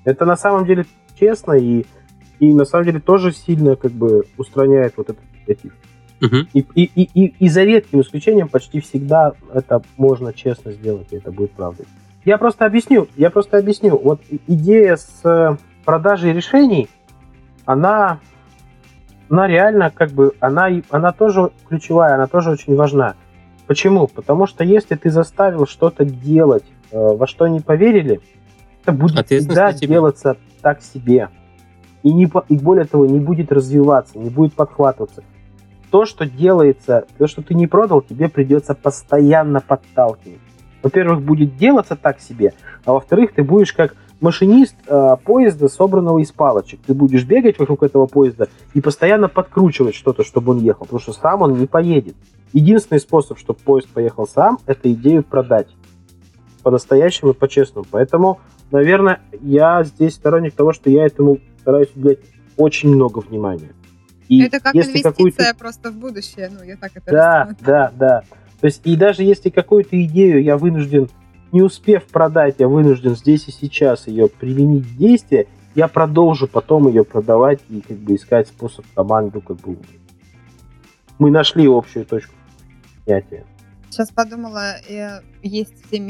Это на самом деле честно и, и на самом деле тоже сильно как бы устраняет вот этот негатив. Uh-huh. И, и, и, и за редким исключением почти всегда это можно честно сделать, и это будет правдой. Я просто объясню, я просто объясню. Вот идея с продажей решений, она, она реально как бы, она, она тоже ключевая, она тоже очень важна. Почему? Потому что если ты заставил что-то делать, во что не поверили, это будет всегда делаться так себе. И, не, и более того, не будет развиваться, не будет подхватываться. То, что делается, то, что ты не продал, тебе придется постоянно подталкивать. Во-первых, будет делаться так себе, а во-вторых, ты будешь как машинист э, поезда, собранного из палочек. Ты будешь бегать вокруг этого поезда и постоянно подкручивать что-то, чтобы он ехал, потому что сам он не поедет. Единственный способ, чтобы поезд поехал сам, это идею продать. По-настоящему и по-честному. Поэтому, наверное, я здесь сторонник того, что я этому стараюсь уделять очень много внимания. И это как инвестиция какую-то... просто в будущее, ну я так это да, расцениваю. Да, да. То есть и даже если какую-то идею я вынужден, не успев продать, я вынужден здесь и сейчас ее применить в действие, я продолжу потом ее продавать и как бы искать способ команду как бы. Мы нашли общую точку принятия. Сейчас подумала, есть всем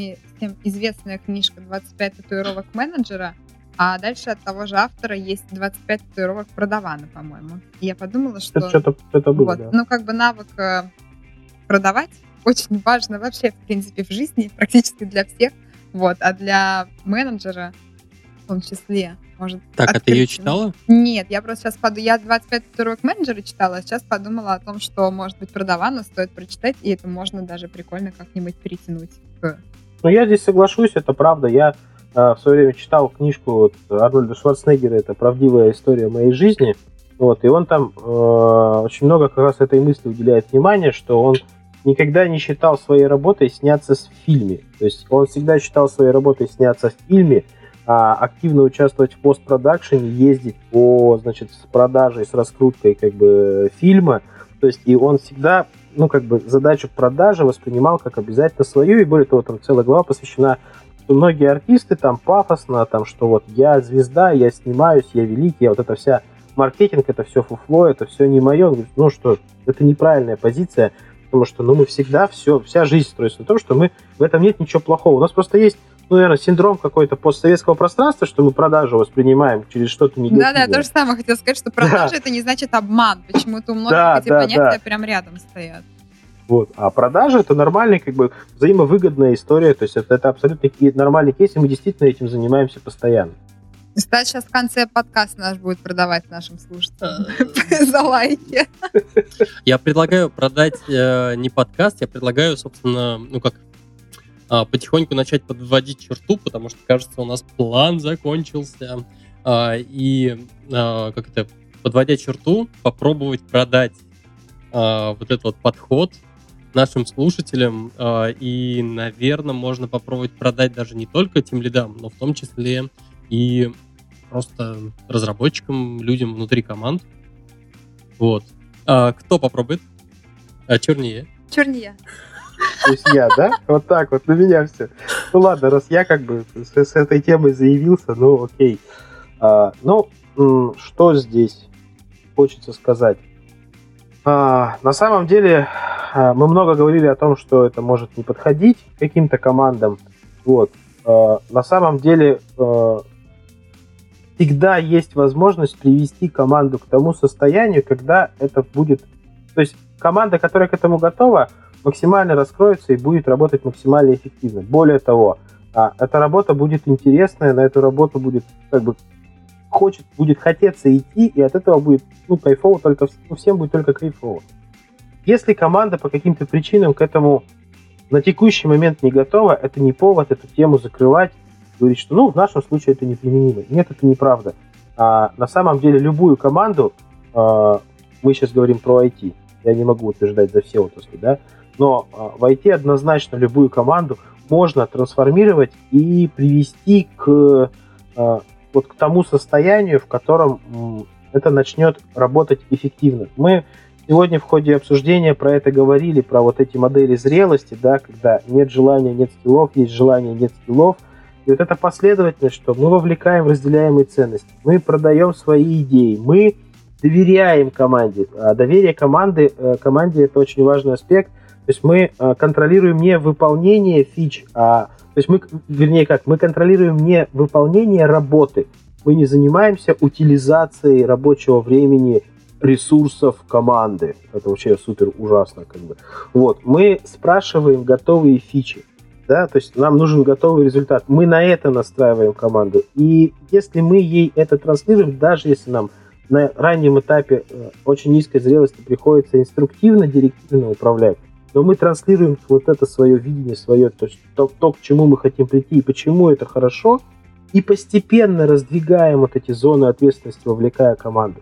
известная книжка «двадцать пять татуировок менеджера». А дальше от того же автора есть двадцать пять татуировок продавана, по-моему. И я подумала, что... Что-то, что-то было, вот, да. Ну, как бы навык продавать очень важно вообще, в принципе, в жизни, практически для всех. Вот. А для менеджера в том числе может... Так, открыть. А ты ее читала? Нет, я просто сейчас подумала... Я двадцать пять татуировок менеджера читала, а сейчас подумала о том, что, может быть, продавана стоит прочитать, и это можно даже прикольно как-нибудь перетянуть. Ну, я здесь соглашусь, это правда. Я... в свое время читал книжку Арнольда Шварценеггера «Это правдивая история моей жизни». Вот, и он там э, очень много как раз этой мысли уделяет внимание, что он никогда не считал своей работой сняться в фильме. То есть он всегда считал своей работой сняться в фильме, а активно участвовать в постпродакшене, ездить по, значит, с продажей, с раскруткой как бы фильма. То есть и он всегда, ну, как бы задачу продажи воспринимал как обязательно свою, и более того, там целая глава посвящена... Многие артисты там пафосно, там, что вот я звезда, я снимаюсь, я великий, я вот это вся маркетинг, это все фуфло, это все не мое. Он говорит, ну что, это неправильная позиция, потому что ну, мы всегда все, вся жизнь строится на том, что мы, в этом нет ничего плохого. У нас просто есть, ну, наверное, синдром какой-то постсоветского пространства, что мы продажу воспринимаем через что-то негативное. Да-да, я тоже самое хотела сказать, что продажа да. это не значит обман, почему-то у многих да, эти да, понятия да. прям рядом стоят. Вот. А продажи – это нормальная, как бы, взаимовыгодная история. То есть это, это абсолютно нормальный кейс, и мы действительно этим занимаемся постоянно. Кстати, сейчас в конце подкаст наш будет продавать нашим слушателям за лайки. Я предлагаю продать не подкаст, я предлагаю, собственно, ну как, потихоньку начать подводить черту, потому что, кажется, у нас план закончился. И, как это, подводя черту, попробовать продать вот этот вот подход нашим слушателям, и, наверное, можно попробовать продать даже не только тимлидам, но в том числе и просто разработчикам, людям внутри команд. Вот. А кто попробует? А, Черния. Черния. То есть я, да? Вот так вот, на меня все. Ну ладно, раз я как бы с этой темой заявился, ну окей. Ну, что здесь хочется сказать? На самом деле мы много говорили о том, что это может не подходить каким-то командам. Вот. На самом деле всегда есть возможность привести команду к тому состоянию, когда это будет... То есть команда, которая к этому готова, максимально раскроется и будет работать максимально эффективно. Более того, эта работа будет интересная, на эту работу будет как бы... хочет, будет хотеться идти, и от этого будет, ну, кайфово, только, ну, всем будет только кайфово. Если команда по каким-то причинам к этому на текущий момент не готова, это не повод эту тему закрывать, говорить, что, ну, в нашем случае это неприменимо. Нет, это неправда. А, на самом деле любую команду, а, мы сейчас говорим про ай ти, я не могу утверждать за все отрасли, да, но в ай ти однозначно любую команду можно трансформировать и привести к, вот, к тому состоянию, в котором это начнет работать эффективно. Мы сегодня в ходе обсуждения про это говорили, про вот эти модели зрелости, да, когда нет желания, нет скиллов, есть желание, нет скиллов. И вот эта последовательность, что мы вовлекаем в разделяемые ценности, мы продаем свои идеи, мы доверяем команде. А доверие команды, команде – это очень важный аспект. То есть мы контролируем не выполнение фич, а, то есть мы, вернее как, мы контролируем не выполнение работы, мы не занимаемся утилизацией рабочего времени, ресурсов команды. Это вообще супер ужасно, как бы. Вот. Мы спрашиваем готовые фичи, да, то есть нам нужен готовый результат. Мы на это настраиваем команду. И если мы ей это транслируем, даже если нам на раннем этапе очень низкой зрелости приходится инструктивно, директивно управлять, но мы транслируем вот это свое видение, свое, то есть то, то, к чему мы хотим прийти и почему это хорошо, и постепенно раздвигаем вот эти зоны ответственности, вовлекая команду.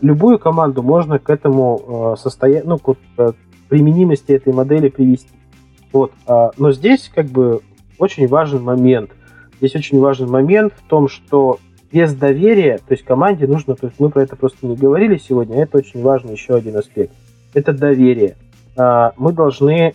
Любую команду можно к этому состоянию, ну, к применимости этой модели привести. Вот. Но здесь как бы очень важен момент. Здесь очень важен момент в том, что без доверия, то есть команде нужно, то есть мы про это просто не говорили сегодня, это очень важный еще один аспект. Это доверие. Мы должны,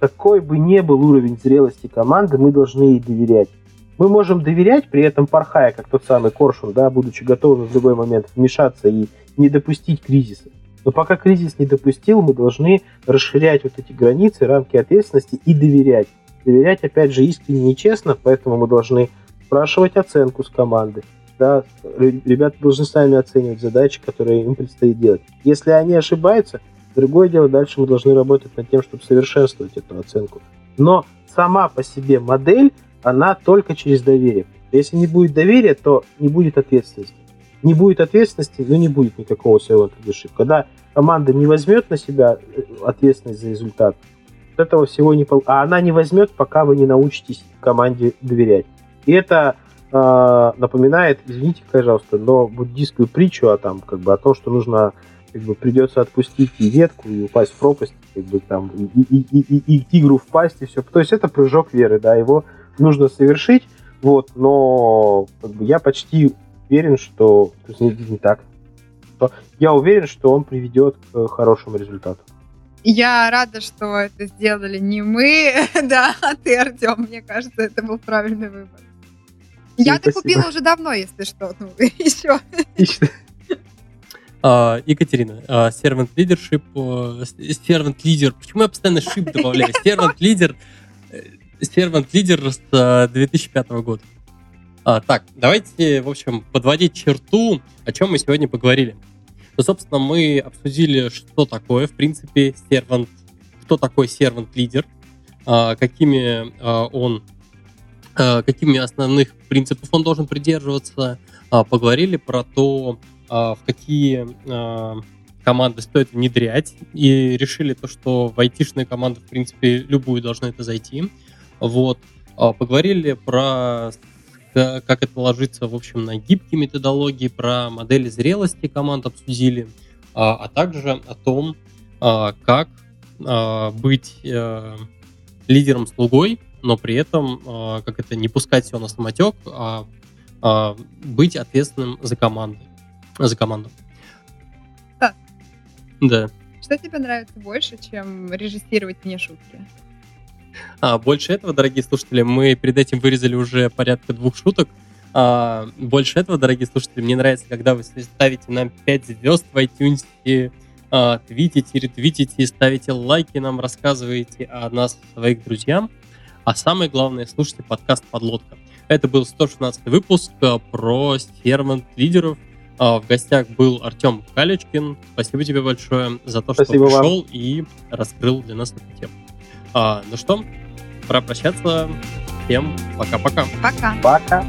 какой бы ни был уровень зрелости команды, мы должны ей доверять. Мы можем доверять, при этом порхая, как тот самый коршун, да, будучи готовым в любой момент вмешаться и не допустить кризиса. Но пока кризис не допустил, мы должны расширять вот эти границы, рамки ответственности и доверять. Доверять, опять же, искренне и честно, поэтому мы должны спрашивать оценку с команды. Да, ребята должны сами оценивать задачи, которые им предстоит делать. Если они ошибаются, другое дело, дальше мы должны работать над тем, чтобы совершенствовать эту оценку. Но сама по себе модель, она только через доверие. Если не будет доверия, то не будет ответственности. Не будет ответственности, но не будет никакого servant leadership. Когда команда не возьмет на себя ответственность за результат, этого всего не получится. А она не возьмет, пока вы не научитесь команде доверять. И это э, напоминает, извините, пожалуйста, но буддийскую притчу о, там, как бы, о том, что нужно, как бы, придется отпустить и ветку, и упасть в пропасть, как бы, там, и, и, и, и, и тигру в пасть, и все. То есть это прыжок веры, да, его нужно совершить, вот, но, как бы, я почти уверен, что то есть, не, не так. Я уверен, что он приведет к хорошему результату. Я рада, что это сделали не мы, да, а ты, Артем. Мне кажется, это был правильный выбор. Я-то купила уже давно, если что. Ну, еще. Отлично. А, Екатерина, а, Servant Leadership, а, Servant Leader. Почему я постоянно шип добавляю? Servant Leader... Servant Leader с две тысячи пятого года. А, так, давайте, в общем, подводить черту, о чем мы сегодня поговорили. Ну, собственно, мы обсудили, что такое, в принципе, servant, кто такой servant leader, а, какими а, он, а, какими основных принципов он должен придерживаться. А, поговорили про то, а, в какие а, команды стоит внедрять, и решили то, что в айтишные команды, в принципе, любую должно это зайти. Вот. Поговорили про, как это ложится, в общем, на гибкие методологии, про модели зрелости команд обсудили, а, а также о том, а, как а, быть а, лидером-слугой, но при этом, а, как это, не пускать все на самотек, а, а быть ответственным за команду. За команду. Да. Да. Что тебе нравится больше, чем режиссировать мне шутки? А, больше этого, дорогие слушатели, мы перед этим вырезали уже порядка двух шуток. А, больше этого, дорогие слушатели, мне нравится, когда вы ставите нам пять звезд в iTunes, и, а, твитите, ретвитите, ставите лайки нам, рассказываете о нас своих друзьям. А самое главное, слушайте подкаст «Подлодка». Это был сто шестнадцатый выпуск про сервант-лидеров. А, в гостях был Артем Каличкин. Спасибо тебе большое за то, спасибо, что пришел вам и раскрыл для нас эту тему. А, ну что, пора прощаться. Всем пока-пока. Пока. Пока.